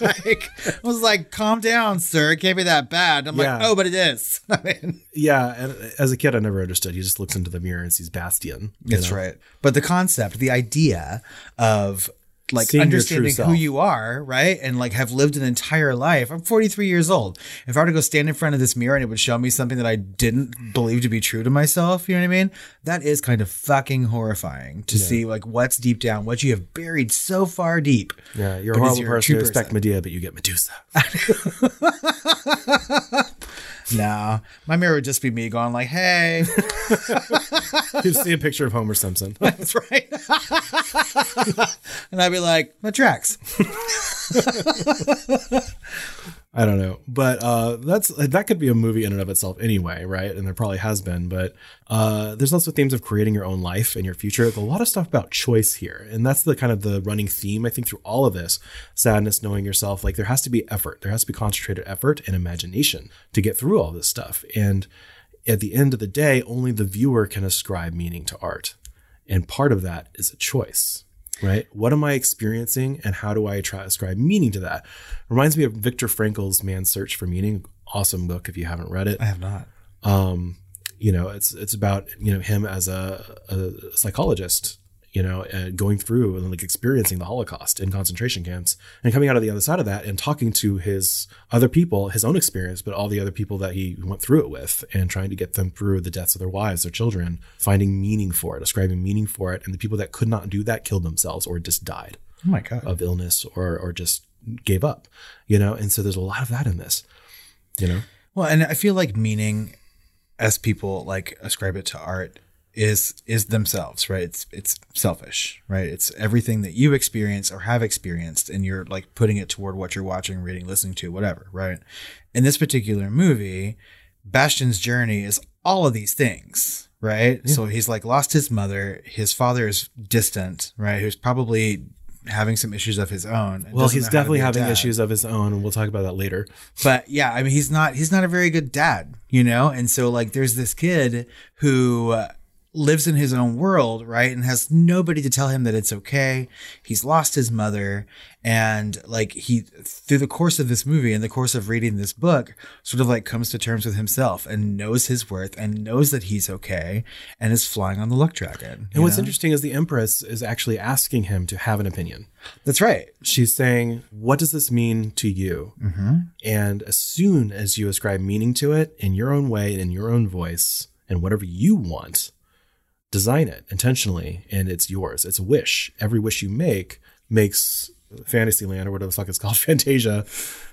Like, I was like, calm down, sir. It can't be that bad. And I'm yeah. like, oh, but it is. I mean, yeah. And as a kid, I never understood. He just looks into the mirror and sees Bastian. That's know? Right. But the concept, the idea of like seeing understanding who you are, right? And like have lived an entire life. I'm forty-three years old. If I were to go stand in front of this mirror and it would show me something that I didn't believe to be true to myself, you know what I mean? That is kind of fucking horrifying to yeah. see like what's deep down, what you have buried so far deep. Yeah, you're a horrible your person. You expect Medea, but you get Medusa. No, my mirror would just be me going like, hey. You'd see a picture of Homer Simpson. That's right. And I'd be like, my tracks. I don't know. But uh, that's that could be a movie in and of itself anyway, right? And there probably has been. But uh, there's also themes of creating your own life and your future. There's a lot of stuff about choice here. And that's the kind of the running theme, I think, through all of this. Sadness, knowing yourself. Like there has to be effort. There has to be concentrated effort and imagination to get through all this stuff. And at the end of the day, only the viewer can ascribe meaning to art. And part of that is a choice. Right? What am I experiencing and how do I try to ascribe meaning to that? Reminds me of Viktor Frankl's Man's Search for Meaning. Awesome book if you haven't read it. I have not. Um, you know, it's it's about, you know, him as a, a psychologist, you know, uh, going through and like experiencing the Holocaust in concentration camps and coming out of the other side of that and talking to his other people, his own experience, but all the other people that he went through it with and trying to get them through the deaths of their wives, their children, finding meaning for it, ascribing meaning for it. And the people that could not do that killed themselves or just died oh my God. Of illness or, or just gave up, you know? And so there's a lot of that in this, you know? Well, and I feel like meaning as people like ascribe it to art is is themselves, right? It's it's selfish, right? It's everything that you experience or have experienced and you're like putting it toward what you're watching, reading, listening to, whatever, right? In this particular movie, Bastian's journey is all of these things, right? Yeah. So he's like lost his mother. His father is distant, right? Who's probably having some issues of his own. Well, he's definitely having issues of his own, and we'll talk about that later. But yeah, I mean, he's not he's not a very good dad, you know? And so like there's this kid who uh, lives in his own world, right? And has nobody to tell him that it's okay. He's lost his mother. And like he, through the course of this movie and the course of reading this book, sort of like comes to terms with himself and knows his worth and knows that he's okay and is flying on the luck dragon. And what's know? interesting is the Empress is actually asking him to have an opinion. That's right. She's saying, what does this mean to you? Mm-hmm. And as soon as you ascribe meaning to it in your own way and in your own voice and whatever you want, design it intentionally, and it's yours. It's a wish. Every wish you make makes Fantasyland, or whatever the fuck it's called, Fantasia,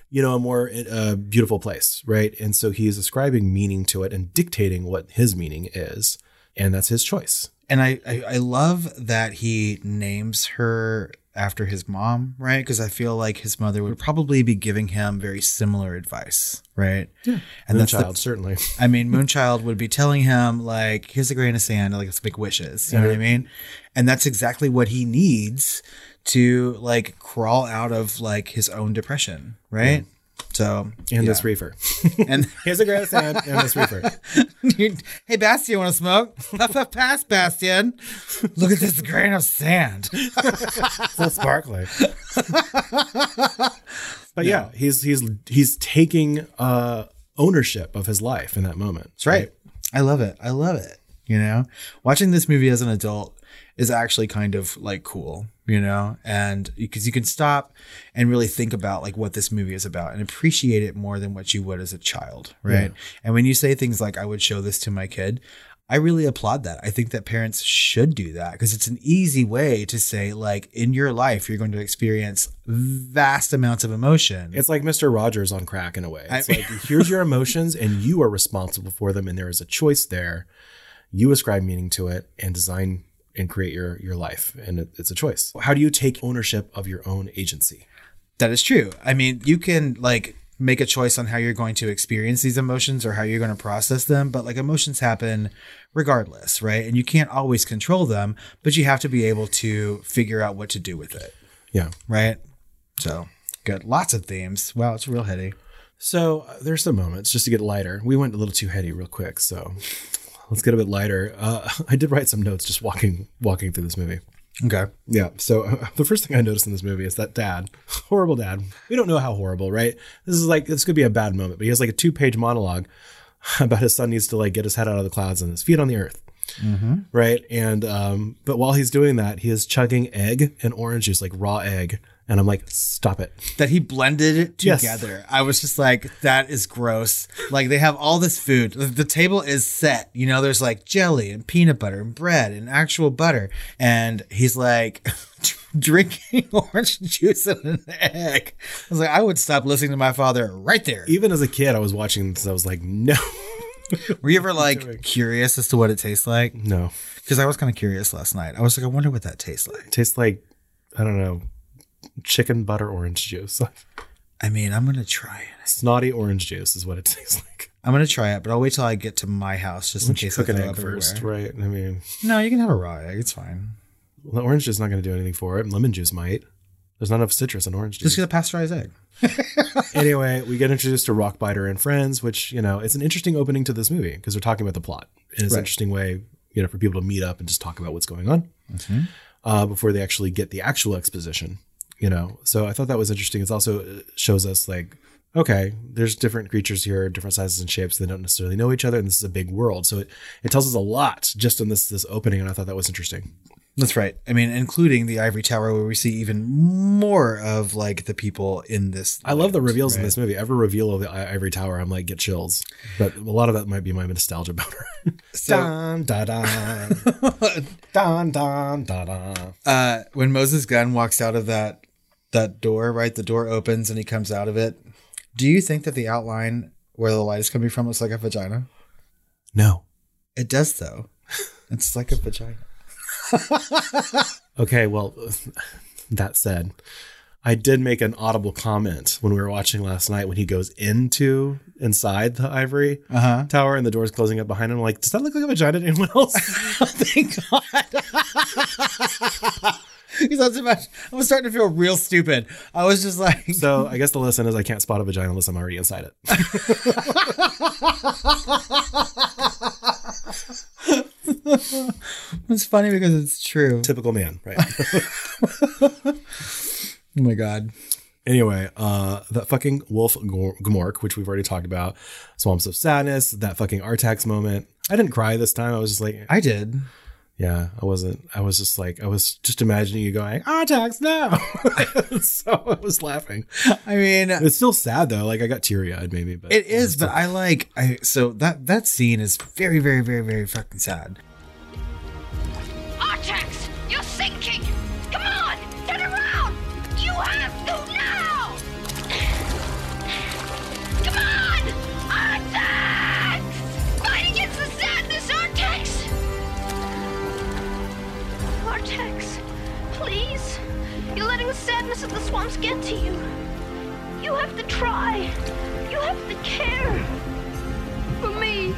you know, a more uh, beautiful place, right? And so he is ascribing meaning to it and dictating what his meaning is, and that's his choice. And I, I, I love that he names her after his mom, right? Because I feel like his mother would probably be giving him very similar advice, right? Yeah. And Moonchild, the, certainly. I mean, Moonchild would be telling him, like, here's a grain of sand, like, let's make wishes. You yeah. know what I mean? And that's exactly what he needs to, like, crawl out of, like, his own depression, right? Yeah. So and yeah. this reefer, and here's a grain of sand and this reefer. Dude, hey, Bastian, want to smoke? Puff, puff, pass, Bastian. Look at this grain of sand, so sparkly. But yeah. yeah, he's he's he's taking uh, ownership of his life in that moment. That's right. right. I love it. I love it. You know, watching this movie as an adult is actually kind of like cool, you know, and because you can stop and really think about like what this movie is about and appreciate it more than what you would as a child. Right. Yeah. And when you say things like, I would show this to my kid, I really applaud that. I think that parents should do that because it's an easy way to say, like, in your life, you're going to experience vast amounts of emotion. It's like Mister Rogers on crack in a way. It's I mean, like, here's your emotions and you are responsible for them. And there is a choice there. You ascribe meaning to it and design and create your, your life. And it, it's a choice. How do you take ownership of your own agency? That is true. I mean, you can like make a choice on how you're going to experience these emotions or how you're going to process them. But like emotions happen regardless, right? And you can't always control them, but you have to be able to figure out what to do with it. Yeah. Right. So good. Lots of themes. Wow. It's real heady. So uh, there's some moments just to get lighter. We went a little too heady real quick. So let's get a bit lighter. Uh, I did write some notes just walking walking through this movie. Okay. Yeah. So uh, the first thing I noticed in this movie is that dad, horrible dad. We don't know how horrible, right? This is like, this could be a bad moment, but he has like a two page monologue about his son needs to like get his head out of the clouds and his feet on the earth. Mm-hmm. Right. And, um, but while he's doing that, he is chugging egg and orange juice, like raw egg. And I'm like, stop it. That he blended it together. Yes. I was just like, that is gross. Like they have all this food. The table is set. You know, there's like jelly and peanut butter and bread and actual butter. And he's like drinking orange juice and an egg. I was like, I would stop listening to my father right there. Even as a kid, I was watching this. I was like, no. Were you ever like curious as to what it tastes like? No. Because I was kind of curious last night. I was like, I wonder what that tastes like. It tastes like, I don't know. Chicken butter orange juice. I mean, I'm going to try it. Snotty orange juice is what it tastes like. I'm going to try it, but I'll wait till I get to my house just in case I throw up first, right? I mean, no, you can have a raw egg. It's fine. The orange juice is not going to do anything for it. Lemon juice might. There's not enough citrus in orange juice. Just get a pasteurized egg. Anyway, we get introduced to Rockbiter and friends, which, you know, it's an interesting opening to this movie because we're talking about the plot. And it's an interesting way, you know, for people to meet up and just talk about what's going on mm-hmm. uh, before they actually get the actual exposition. You know, so I thought that was interesting. It's also shows us like, okay, there's different creatures here, different sizes and shapes. They don't necessarily know each other. And this is a big world. So it, it tells us a lot just in this, this opening. And I thought that was interesting. That's right. I mean, including the ivory tower where we see even more of like the people in this. I land, love the reveals right? in this movie. Every reveal of the ivory tower, I'm like, get chills. But a lot of that might be my nostalgia boner. So, dun, da, dun. Dun, dun, da, dun. Uh, when Moses Gunn walks out of that that door, right? The door opens and he comes out of it. Do you think that the outline where the light is coming from looks like a vagina? No. It does though. It's like a vagina. Okay, well, that said, I did make an audible comment when we were watching last night when he goes into inside the ivory uh-huh. tower and the door's closing up behind him. I'm like, does that look like a vagina to anyone else? Thank God. He's not so much. I was starting to feel real stupid. I was just like. So I guess the lesson is I can't spot a vagina unless I'm already inside it. It's funny because it's true. Typical man, right? Oh my God. Anyway, uh, that fucking Wolf Gmork, which we've already talked about, Swamps of Sadness, that fucking Artax moment. I didn't cry this time. I was just like. I did. Yeah, I wasn't. I was just like, I was just imagining you going, Artax, no. So I was laughing. I mean. It's still sad, though. Like, I got teary-eyed, maybe. But it is, but I like. I So that, that scene is very, very, very, very fucking sad. Artax, you're sinking. Come on, turn around. You have to now. Come on, Artax. Fight against the sadness, Artax. Artax, please. You're letting the sadness of the swamps get to you. You have to try. You have to care. For me.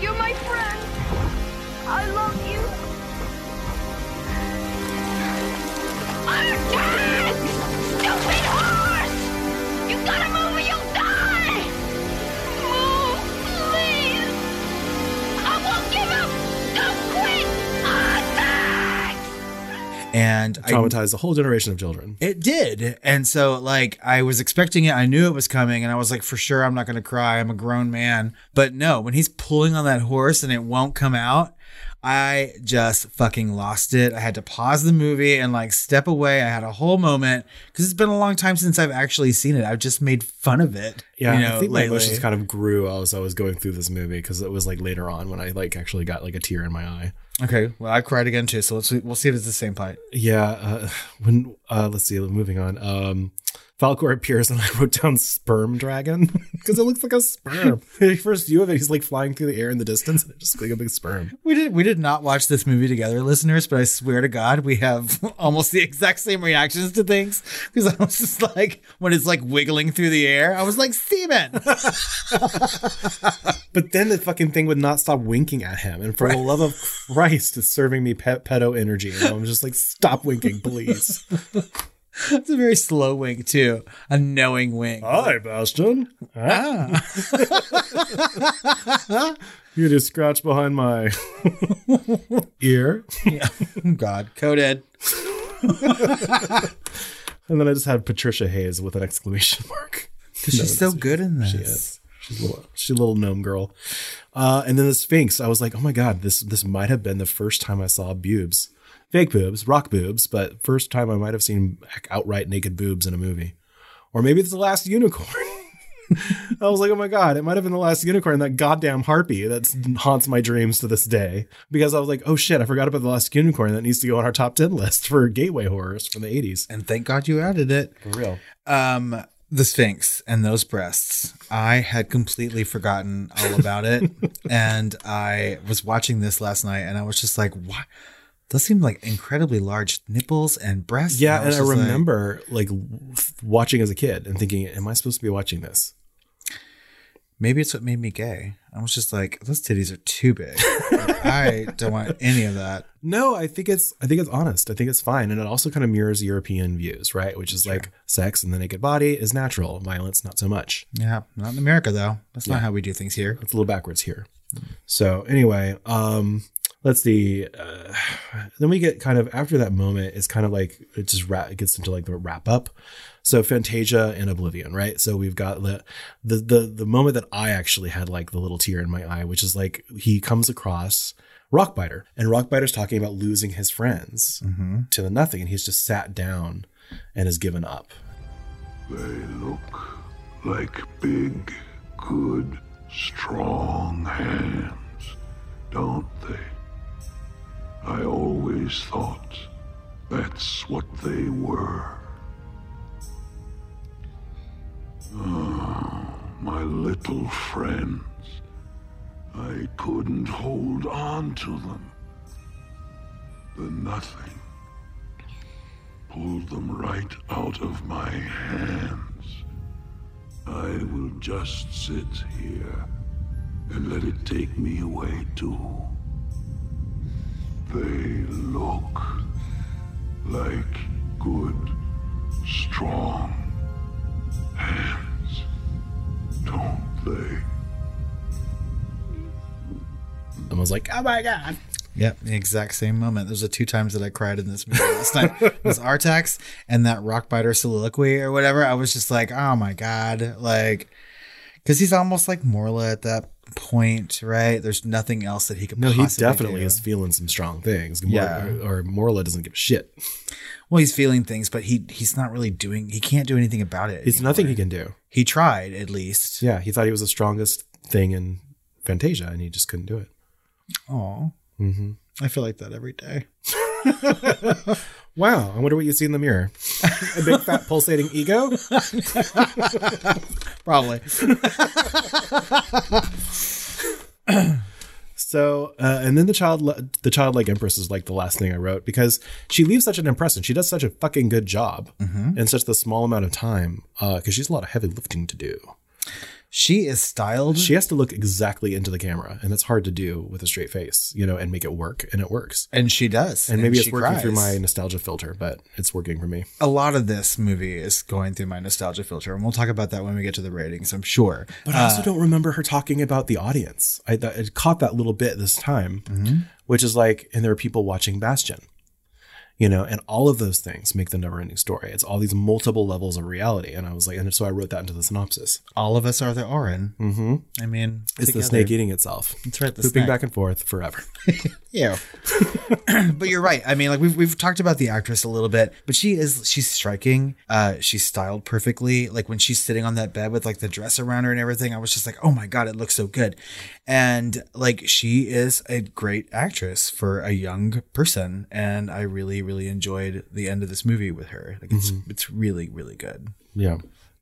You're my friend. I love you. Artax! Stupid horse! You gotta move or you'll die! Move, please! I won't give up! Don't quit! Artax! And I traumatized a whole generation of children. It did. And so, like, I was expecting it. I knew it was coming. And I was like, for sure, I'm not going to cry. I'm a grown man. But no, when he's pulling on that horse and it won't come out, I just fucking lost it. I had to pause the movie and like step away. I had a whole moment because it's been a long time since I've actually seen it. I've just made fun of it. Yeah, you know, I think lately. My emotions kind of grew as I was going through this movie because it was like later on when I like actually got like a tear in my eye. Okay, well I cried again too, so let's we'll see if it's the same part. Yeah, uh, when uh, let's see, moving on. Um, Falcor appears and I wrote down sperm dragon because it looks like a sperm. The first view of it, he's like flying through the air in the distance and it just like a big sperm. We did we did not watch this movie together, listeners, but I swear to God, we have almost the exact same reactions to things because I was just like, when it's like wiggling through the air, I was like, semen. But then the fucking thing would not stop winking at him. And for right. the love of Christ, it's serving me pe- pedo energy. And I'm just like, stop winking, please. It's a very slow wink, too. A knowing wink. Hi, Bastion. Ah. You just scratch behind my ear. Yeah. God, coded. And then I just had Patricia Hayes with an exclamation mark. Because no, she's so good in this. She is. She's a little, she's a little gnome girl. Uh, and then the Sphinx. I was like, oh, my God, this this might have been the first time I saw boobs. Fake boobs, rock boobs, but first time I might have seen outright naked boobs in a movie. Or maybe it's The Last Unicorn. I was like, oh my God, it might have been The Last Unicorn, that goddamn harpy that haunts my dreams to this day. Because I was like, oh shit, I forgot about The Last Unicorn. That needs to go on our top ten list for gateway horrors from the eighties. And thank God you added it. For real. Um, the Sphinx and those breasts. I had completely forgotten all about it. And I was watching this last night and I was just like, what? Those seem like incredibly large nipples and breasts. Yeah, and I, and I remember like, like watching as a kid and thinking, am I supposed to be watching this? Maybe it's what made me gay. I was just like, those titties are too big. Like, I don't want any of that. No, I think it's I think it's honest. I think it's fine. And it also kind of mirrors European views, right? Which is sure. like sex in the naked body is natural. Violence, not so much. Yeah, not in America, though. That's yeah. not how we do things here. It's a little backwards here. Mm-hmm. So anyway, um... let's see. Uh, then we get kind of after that moment, it's kind of like it just ra- it gets into like the wrap up. So Fantasia and Oblivion, right? So we've got the, the the the moment that I actually had like the little tear in my eye, which is like he comes across Rockbiter and Rockbiter's talking about losing his friends mm-hmm. to the nothing. And he's just sat down and has given up. They look like big, good, strong hands, don't they? I always thought that's what they were. Oh, my little friends. I couldn't hold on to them. The nothing pulled them right out of my hands. I will just sit here and let it take me away too. They look like good, strong hands, don't they? I was like, oh my God. Yep, the exact same moment. There's a two times that I cried in this movie last night. It was Artax and that Rockbiter soliloquy or whatever. I was just like, oh my God. Like, because he's almost like Morla at that point, right? There's nothing else that he could no, possibly do. No, he definitely do. is feeling some strong things. Mor- yeah. Or, or Morla doesn't give a shit. Well, he's feeling things, but he he's not really doing, he can't do anything about it. It's nothing he can do. He tried, at least. Yeah, he thought he was the strongest thing in Fantasia, and he just couldn't do it. Aw. Mm-hmm. I feel like that every day. Wow. I wonder what you see in the mirror. A big fat pulsating ego? Probably. So, uh, and then the child, le- the childlike empress is like the last thing I wrote because she leaves such an impression. She does such a fucking good job mm-hmm. in such the small amount of time because uh, she has a lot of heavy lifting to do. She is styled. She has to look exactly into the camera, and that's hard to do with a straight face, you know, and make it work, and it works. And she does. And, and maybe it's working cries. through my nostalgia filter, but it's working for me. A lot of this movie is going through my nostalgia filter, and we'll talk about that when we get to the ratings, I'm sure. But uh, I also don't remember her talking about the audience. I, I caught that little bit this time, mm-hmm. which is like, and there are people watching Bastion. You know, and all of those things make the never ending story. It's all these multiple levels of reality. And I was like, and so I wrote that into the synopsis. All of us are the Orin. Mm-hmm. I mean, it's together. The snake eating itself. That's right. The Pooping snake. back and forth forever. Yeah. But you're right. I mean, like we've, we've talked about the actress a little bit, but she is, she's striking. Uh, she's styled perfectly. Like when she's sitting on that bed with like the dress around her and everything, I was just like, oh my God, it looks so good. And like, she is a great actress for a young person. And I really, really enjoyed the end of this movie with her. Like it's mm-hmm. it's really, really good. Yeah.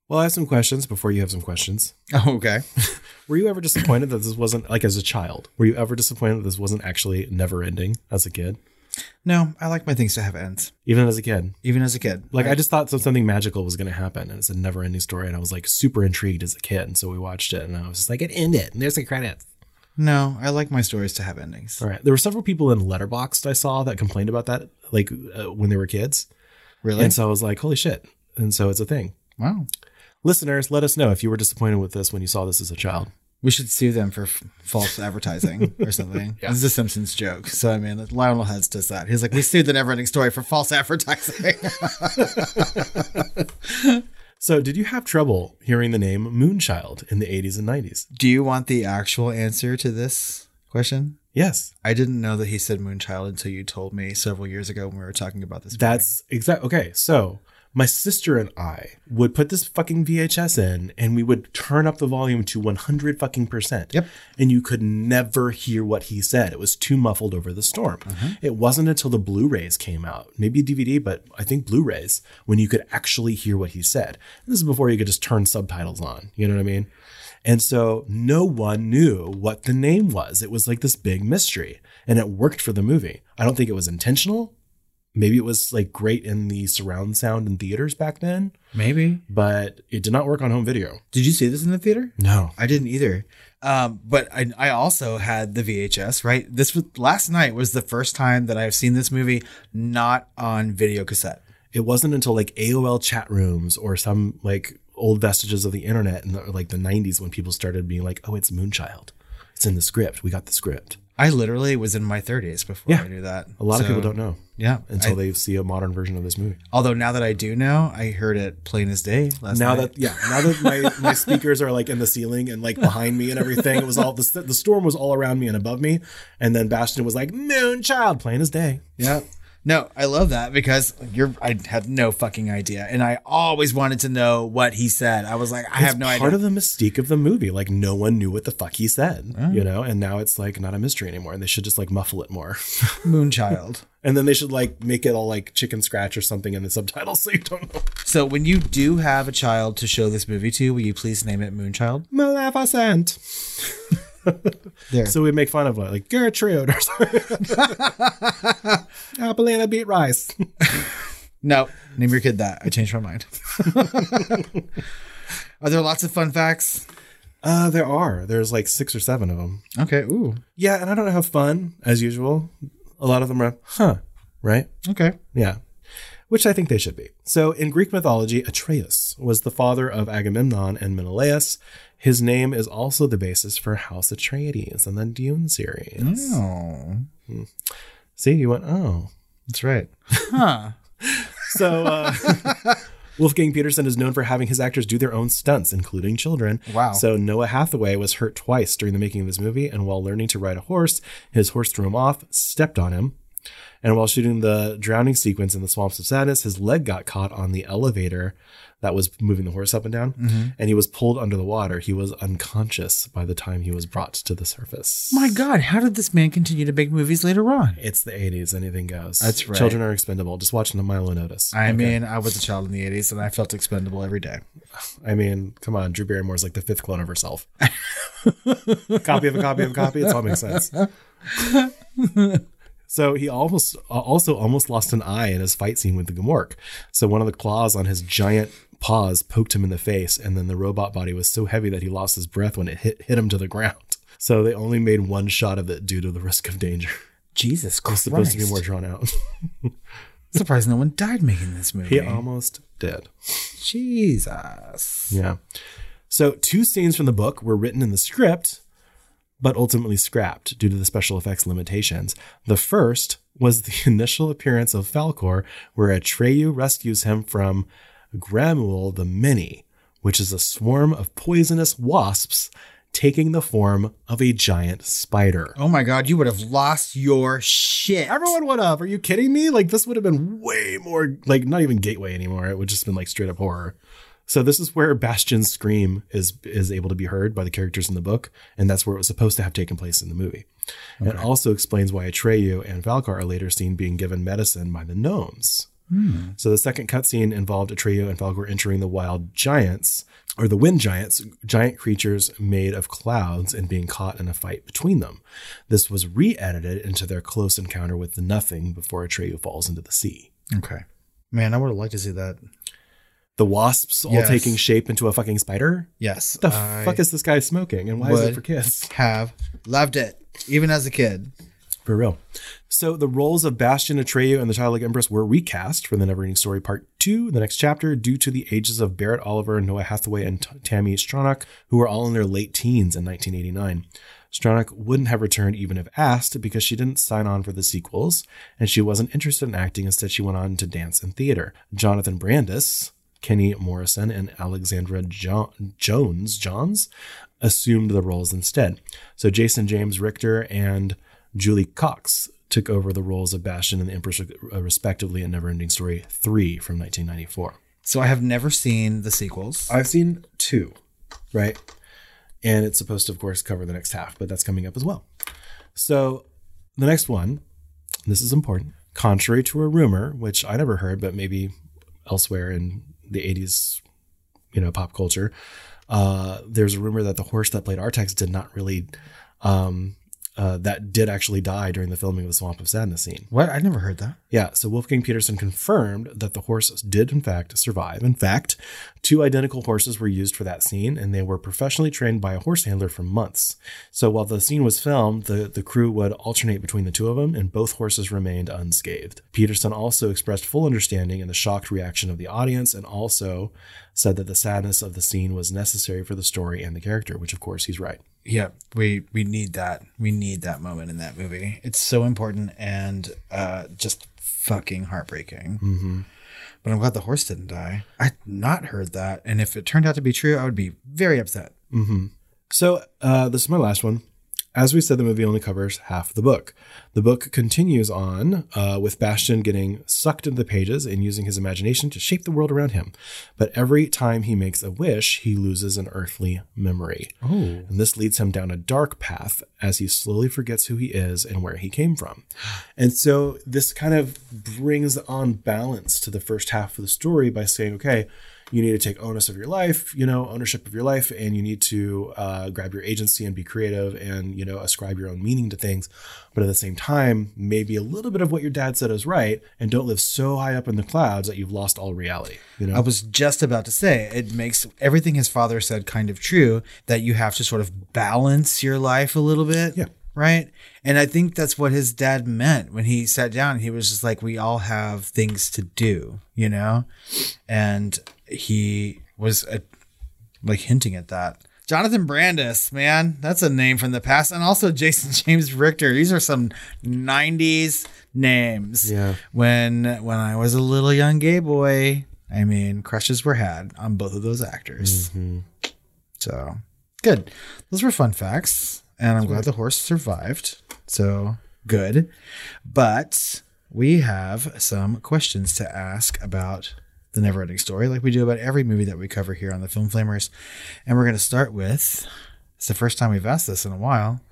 Well, I have some questions before you have some questions. Oh, okay. Were you ever disappointed that this wasn't like as a child? Were you ever disappointed that this wasn't actually never ending as a kid? No, I like my things to have ends. Even as a kid? Even as a kid. Like I, I just thought something magical was going to happen and it's a never ending story. And I was like super intrigued as a kid. And so we watched it and I was just like, it ended. And there's the credits. No, I like my stories to have endings. All right. There were several people in Letterboxd I saw that complained about that, like uh, when they were kids. Really? And so I was like, holy shit. And so it's a thing. Wow. Listeners, let us know if you were disappointed with this when you saw this as a child. We should sue them for f- false advertising or something. Yeah. This is a Simpsons joke. So, I mean, Lionel Hutz does that. He's like, we sued the Neverending Story for false advertising. So did you have trouble hearing the name Moonchild in the eighties and nineties? Do you want the actual answer to this question? Yes. I didn't know that he said Moonchild until you told me several years ago when we were talking about this. That's exactly. Okay. So my sister and I would put this fucking V H S in and we would turn up the volume to one hundred fucking percent. Yep. And you could never hear what he said. It was too muffled over the storm. Uh-huh. It wasn't until the Blu-rays came out, maybe D V D, but I think Blu-rays, when you could actually hear what he said. This is before you could just turn subtitles on. You know what I mean? And so no one knew what the name was. It was like this big mystery and it worked for the movie. I don't think it was intentional. Maybe it was like great in the surround sound in theaters back then. Maybe. But it did not work on home video. Did you see this in the theater? No. I didn't either. Um, but I, I also had the V H S, right? This was last night was the first time that I've seen this movie not on video cassette. It wasn't until like A O L chat rooms or some like old vestiges of the internet in the, like the nineties when people started being like, oh, it's Moonchild. It's in the script. We got the script. I literally was in my thirties before yeah. I knew that. A lot so, of people don't know. Yeah. Until I, they see a modern version of this movie. Although now that I do know, I heard it plain as day last now night. That, yeah. Now that my, my speakers are like in the ceiling and like behind me and everything, it was all the, the storm was all around me and above me. And then Bastion was like, Moonchild, plain as day. Yeah. No, I love that because you're. I had no fucking idea. And I always wanted to know what he said. I was like, I it's have no idea. It's part of the mystique of the movie. Like, no one knew what the fuck he said, right. You know? And now it's, like, not a mystery anymore. And they should just, like, muffle it more. Moonchild. And then they should, like, make it all, like, chicken scratch or something in the subtitles so you don't know. So when you do have a child to show this movie to, will you please name it Moonchild? Maleficent. There. So we make fun of it, like Gertrude or something. Appalina beat rice. No, name your kid that. I changed my mind. Are there lots of fun facts? Uh, there are. There's like six or seven of them. Okay. Ooh. Yeah, and I don't have fun as usual. A lot of them are, huh? Right. Okay. Yeah. Which I think they should be. So in Greek mythology, Atreus was the father of Agamemnon and Menelaus. His name is also the basis for House Atreides and the Dune series. Oh. See, you went, oh. That's right. Huh. So uh, Wolfgang Petersen is known for having his actors do their own stunts, including children. Wow. So Noah Hathaway was hurt twice during the making of this movie. And while learning to ride a horse, his horse threw him off, stepped on him. And while shooting the drowning sequence in the Swamps of Sadness, his leg got caught on the elevator that was moving the horse up and down, mm-hmm. and he was pulled under the water. He was unconscious by the time he was brought to the surface. My God, how did this man continue to make movies later on? It's the eighties. Anything goes. That's right. Children are expendable. Just watching the Milo Notice. I okay. mean, I was a child in the eighties, and I felt expendable every day. I mean, come on. Drew Barrymore's like the fifth clone of herself. Copy of a copy of a copy. It's all makes sense. So he almost also almost lost an eye in his fight scene with the Gamork. So one of the claws on his giant paws poked him in the face. And then the robot body was so heavy that he lost his breath when it hit, hit him to the ground. So they only made one shot of it due to the risk of danger. Jesus Christ. It was supposed to be more drawn out. Surprised no one died making this movie. He almost did. Jesus. Yeah. So two scenes from the book were written in the script, but ultimately scrapped due to the special effects limitations. The first was the initial appearance of Falcor, where Atreyu rescues him from Gramuel the Many, which is a swarm of poisonous wasps taking the form of a giant spider. Oh my God, you would have lost your shit. Everyone would have. Are you kidding me? Like, this would have been way more, like, not even Gateway anymore. It would just been like straight up horror. So this is where Bastion's scream is is able to be heard by the characters in the book. And that's where it was supposed to have taken place in the movie. Okay. It also explains why Atreyu and Valkar are later seen being given medicine by the gnomes. Hmm. So the second cutscene involved Atreyu and Valkar entering the wild giants, or the wind giants, giant creatures made of clouds, and being caught in a fight between them. This was re-edited into their close encounter with the nothing before Atreyu falls into the sea. Okay. Man, I would have liked to see that. The wasps all yes. taking shape into a fucking spider? Yes. What the I fuck is this guy smoking? And why is it for kids? Have loved it, even as a kid. For real. So the roles of Bastion, Atreyu, and the Childlike Empress were recast for The Neverending Story Part two, the next chapter, due to the ages of Barret Oliver, Noah Hathaway, and T- Tammy Stronach, who were all in their late teens in nineteen eighty-nine. Stronach wouldn't have returned even if asked, because she didn't sign on for the sequels, and she wasn't interested in acting. Instead, she went on to dance and theater. Jonathan Brandis, Kenny Morrison, and Alexandra jo- Jones Johns assumed the roles instead. So Jason James Richter and Julie Cox took over the roles of Bastion and the Empress, respectively, in Neverending Story three from nineteen ninety-four. So I have never seen the sequels. I've seen two, right? And it's supposed to, of course, cover the next half, but that's coming up as well. So the next one, this is important. Contrary to a rumor, which I never heard, but maybe elsewhere in the eighties, you know, pop culture. Uh, there's a rumor that the horse that played Artax did not really, um, uh, that did actually die during the filming of the Swamp of Sadness scene. What? I never heard that. Yeah. So Wolfgang Petersen confirmed that the horse did in fact survive. In fact, two identical horses were used for that scene, and they were professionally trained by a horse handler for months. So while the scene was filmed, the, the crew would alternate between the two of them, and both horses remained unscathed. Petersen also expressed full understanding and the shocked reaction of the audience, and also said that the sadness of the scene was necessary for the story and the character, which of course he's right. Yeah, we, we need that. We need that moment in that movie. It's so important and uh, just fucking heartbreaking. Mm-hmm. But I'm glad the horse didn't die. I'd not heard that. And if it turned out to be true, I would be very upset. Mm-hmm. So uh, this is my last one. As we said, the movie only covers half the book. The book continues on uh, with Bastion getting sucked into the pages and using his imagination to shape the world around him. But every time he makes a wish, he loses an earthly memory. Oh. And this leads him down a dark path as he slowly forgets who he is and where he came from. And so this kind of brings on balance to the first half of the story by saying, okay, You need to take onus of your life, you know, ownership of your life, and you need to uh, grab your agency and be creative and, you know, ascribe your own meaning to things. But at the same time, maybe a little bit of what your dad said is right, and don't live so high up in the clouds that you've lost all reality. You know, I was just about to say, it makes everything his father said kind of true, that you have to sort of balance your life a little bit. Yeah. Right. And I think that's what his dad meant when he sat down. He was just like, we all have things to do, you know, and he was uh, like hinting at that. Jonathan Brandis, man, that's a name from the past. And also Jason James Richter. These are some nineties names. Yeah. When when I was a little young gay boy, I mean, crushes were had on both of those actors. Mm-hmm. So good. Those were fun facts. And I'm glad the horse survived. So good. But we have some questions to ask about the Never-Ending Story, like we do about every movie that we cover here on the Film Flamers. And we're going to start with, it's the first time we've asked this in a while,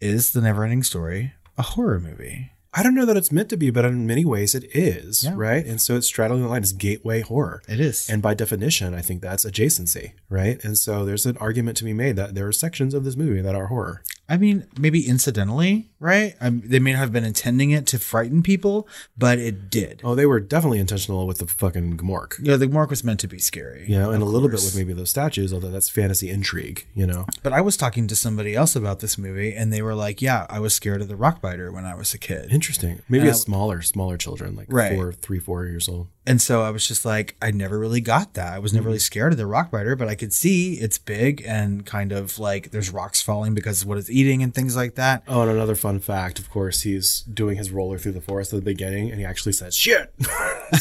is the Never-Ending Story a horror movie? I don't know that it's meant to be, but in many ways it is, yeah. Right? And so it's straddling the line. It's gateway horror. It is. And by definition, I think that's adjacency, right? And so there's an argument to be made that there are sections of this movie that are horror. I mean, maybe incidentally, right? Um, they may not have been intending it to frighten people, but it did. Oh, they were definitely intentional with the fucking Gmork. Yeah, the Gmork was meant to be scary. You know, and a little bit with maybe those statues, although that's fantasy intrigue, you know? But I was talking to somebody else about this movie, and they were like, yeah, I was scared of the rock biter when I was a kid. Interesting. Maybe it's smaller, smaller children, like right. four, three, four years old. And so I was just like, I never really got that. I was never really scared of the rock biter, but I could see it's big and kind of like there's rocks falling because of what it's eating and things like that. Oh, and another fun fact, of course, he's doing his roller through the forest at the beginning and he actually says, shit.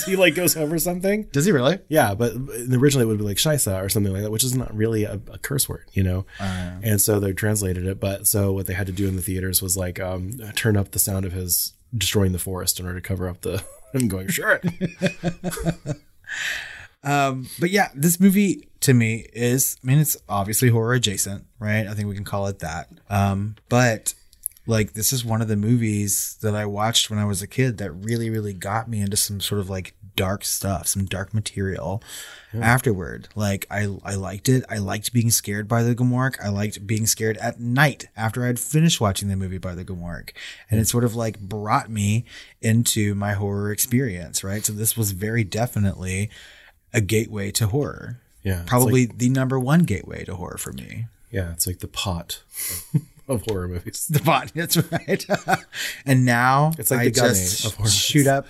He like goes over something. Does he really? Yeah. But originally it would be like Shisa or something like that, which is not really a, a curse word, you know? Um, and so they translated it. But so what they had to do in the theaters was like um, turn up the sound of his destroying the forest in order to cover up the... I'm going, sure. um, but yeah, this movie to me is, I mean, it's obviously horror adjacent, right? I think we can call it that. Um, but like, this is one of the movies that I watched when I was a kid that really, really got me into some sort of like dark stuff, some dark material yeah. afterward. Like I, I liked it. I liked being scared by the Gmork. I liked being scared at night after I'd finished watching the movie by the Gmork. And it sort of like brought me into my horror experience. Right. So this was very definitely a gateway to horror. Yeah. Probably like, the number one gateway to horror for me. Yeah. It's like the pot. Of horror movies. The bot, that's right. And now it's like I the just of shoot up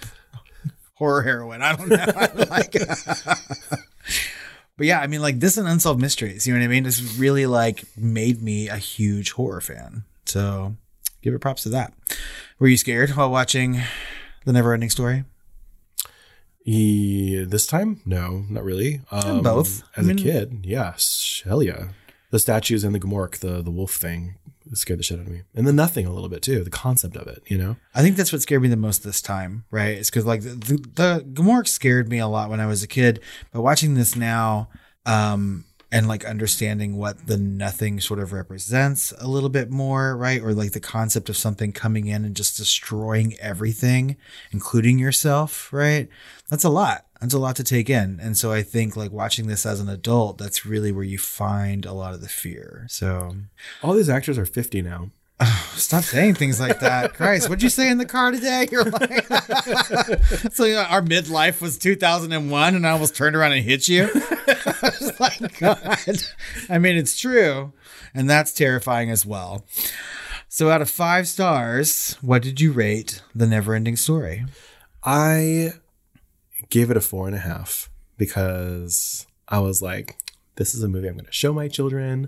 horror heroin. I don't know. I like But yeah, I mean, like this and Unsolved Mysteries, you know what I mean? This really like made me a huge horror fan. So give it props to that. Were you scared while watching The Never-Ending Story? E- this time? No, not really. Um, both. As I mean, a kid. Yeah. Hell yeah. The statues and the Gmork, the, the wolf thing. It scared the shit out of me. And the nothing a little bit too, the concept of it, you know? I think that's what scared me the most this time, right? It's because like the, the, the Gmork scared me a lot when I was a kid, but watching this now um, and like understanding what the nothing sort of represents a little bit more, right? Or like the concept of something coming in and just destroying everything, including yourself, right? That's a lot. That's a lot to take in. And so I think like watching this as an adult, that's really where you find a lot of the fear. So all these actors are fifty now. Oh, stop saying things like that. Christ, what'd you say in the car today? You're like, so you know, our midlife was two thousand one and I almost turned around and hit you. I was like, God, I mean, it's true. And that's terrifying as well. So out of five stars, what did you rate The Never-Ending Story? I... gave it a four and a half because I was like, this is a movie I'm going to show my children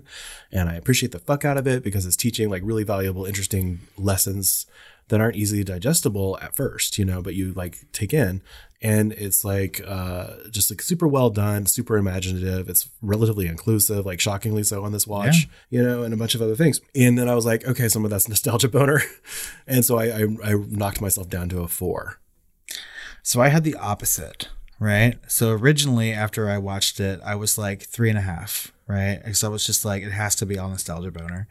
and I appreciate the fuck out of it because it's teaching like really valuable, interesting lessons that aren't easily digestible at first, you know, but you like take in and it's like uh, just like super well done, super imaginative. It's relatively inclusive, like shockingly so on this watch, yeah. you know, and a bunch of other things. And then I was like, okay, some of that's nostalgia boner. And so I, I, I knocked myself down to a four. So I had the opposite. right? So originally, after I watched it, I was like three and a half, right? Because I was just like, it has to be all nostalgia boner.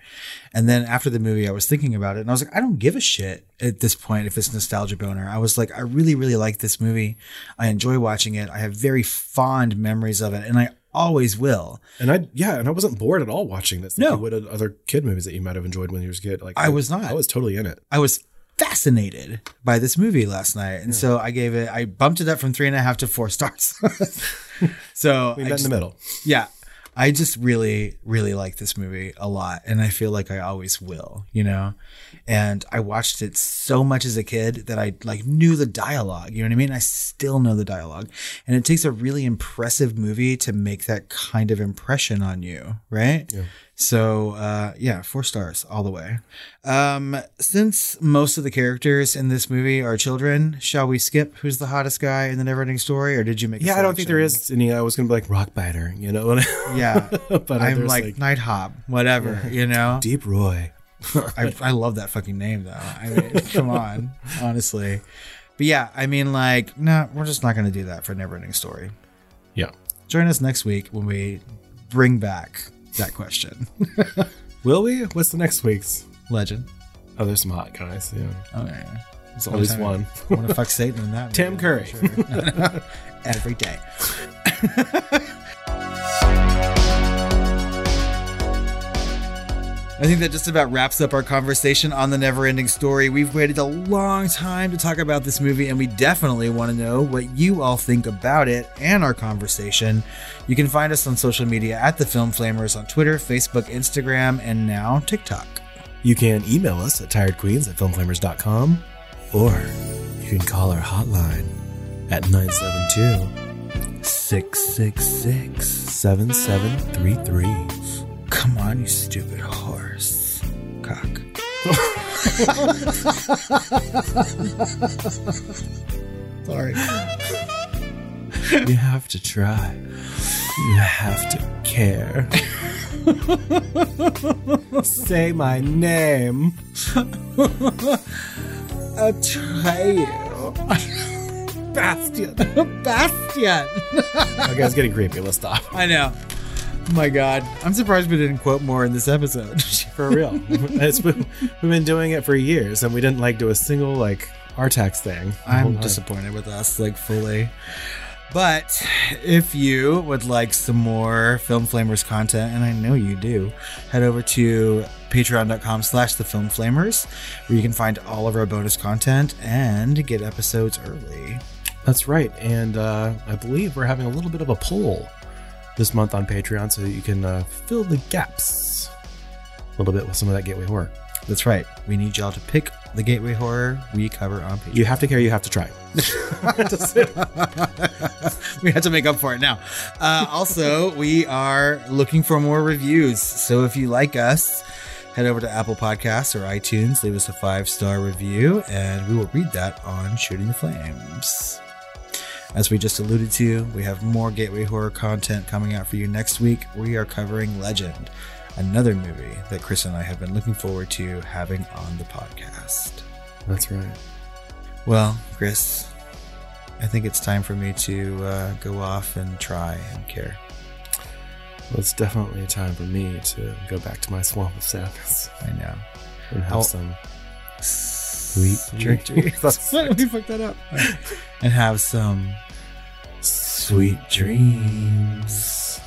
And then after the movie, I was thinking about it, and I was like, I don't give a shit at this point if it's nostalgia boner. I was like, I really, really like this movie. I enjoy watching it. I have very fond memories of it, and I always will. And I, yeah, and I wasn't bored at all watching this. Like no. You would have other kid movies that you might have enjoyed when you were a kid. Like I, I was not. I was totally in it. I was fascinated by this movie last night, and yeah. so I gave it I bumped it up from three and a half to four stars. So we met just, in the middle. Yeah, I just really really like this movie a lot, and I feel like I always will, you know. And I watched it so much as a kid that I like knew the dialogue, you know what I mean? I still know the dialogue, and it takes a really impressive movie to make that kind of impression on you, right? Yeah. So, uh, yeah, four stars all the way. Um, since most of the characters in this movie are children, shall we skip who's the hottest guy in the Neverending Story? Or did you make a Yeah, selection? I don't think there is any. I was going to be like Rockbiter, you know? Yeah. But I'm like, like Night Hop, whatever, yeah. you know? Deep Roy. I, I love that fucking name, though. I mean, come on, honestly. But yeah, I mean, like, no, nah, we're just not going to do that for Neverending Story. Yeah. Join us next week when we bring back that question. Will we? What's the next week's legend? Oh, there's some hot guys. Yeah. Oh yeah. At least one. I want to fuck Satan in that. Tim Curry. Sure. No, no. Every day. I think that just about wraps up our conversation on The Neverending Story. We've waited a long time to talk about this movie, and we definitely want to know what you all think about it and our conversation. You can find us on social media at The Film Flamers on Twitter, Facebook, Instagram, and now TikTok. You can email us at tiredqueens at filmflamers dot com, or you can call our hotline at nine seven two, six six six, seven seven three three. Come on, you stupid horse. Cock. Sorry. You have to try. You have to care. Say my name. Atreyu. Bastion. Bastion. Okay, it's getting creepy. Let's stop. I know. Oh my God. I'm surprised we didn't quote more in this episode. For real. It's, we've been doing it for years, and we didn't like do a single like Artax thing. I'm disappointed with us, like, fully. But if you would like some more Film Flamers content, and I know you do, head over to patreon.com slash the Film Flamers, where you can find all of our bonus content and get episodes early. That's right. And uh, I believe we're having a little bit of a poll this month on Patreon, so that you can uh, fill the gaps a little bit with some of that gateway horror. That's right. We need y'all to pick the gateway horror we cover on Patreon. You have to care. You have to try. We have to make up for it now. Uh, also, we are looking for more reviews. So if you like us, head over to Apple Podcasts or iTunes, leave us a five-star review, and we will read that on Shooting the Flames. As we just alluded to, we have more gateway horror content coming out for you next week. We are covering Legend, another movie that Chris and I have been looking forward to having on the podcast. That's right. Well, Chris, I think it's time for me to uh, go off and try and care. Well, it's definitely time for me to go back to my swamp of sadness. I know. And have I'll- some... Sweet dreams. Dreams. Let me fuck that up. Right. And have some sweet dreams.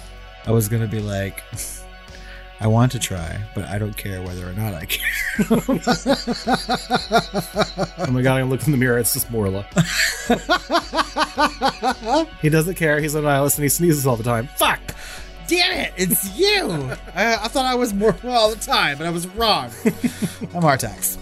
I was going to be like, I want to try, but I don't care whether or not I care. Oh my God, I look in the mirror. It's just Morla. He doesn't care. He's a nihilist and he sneezes all the time. Fuck. Damn it. It's you. I, I thought I was Morla all the time, but I was wrong. I'm Artax.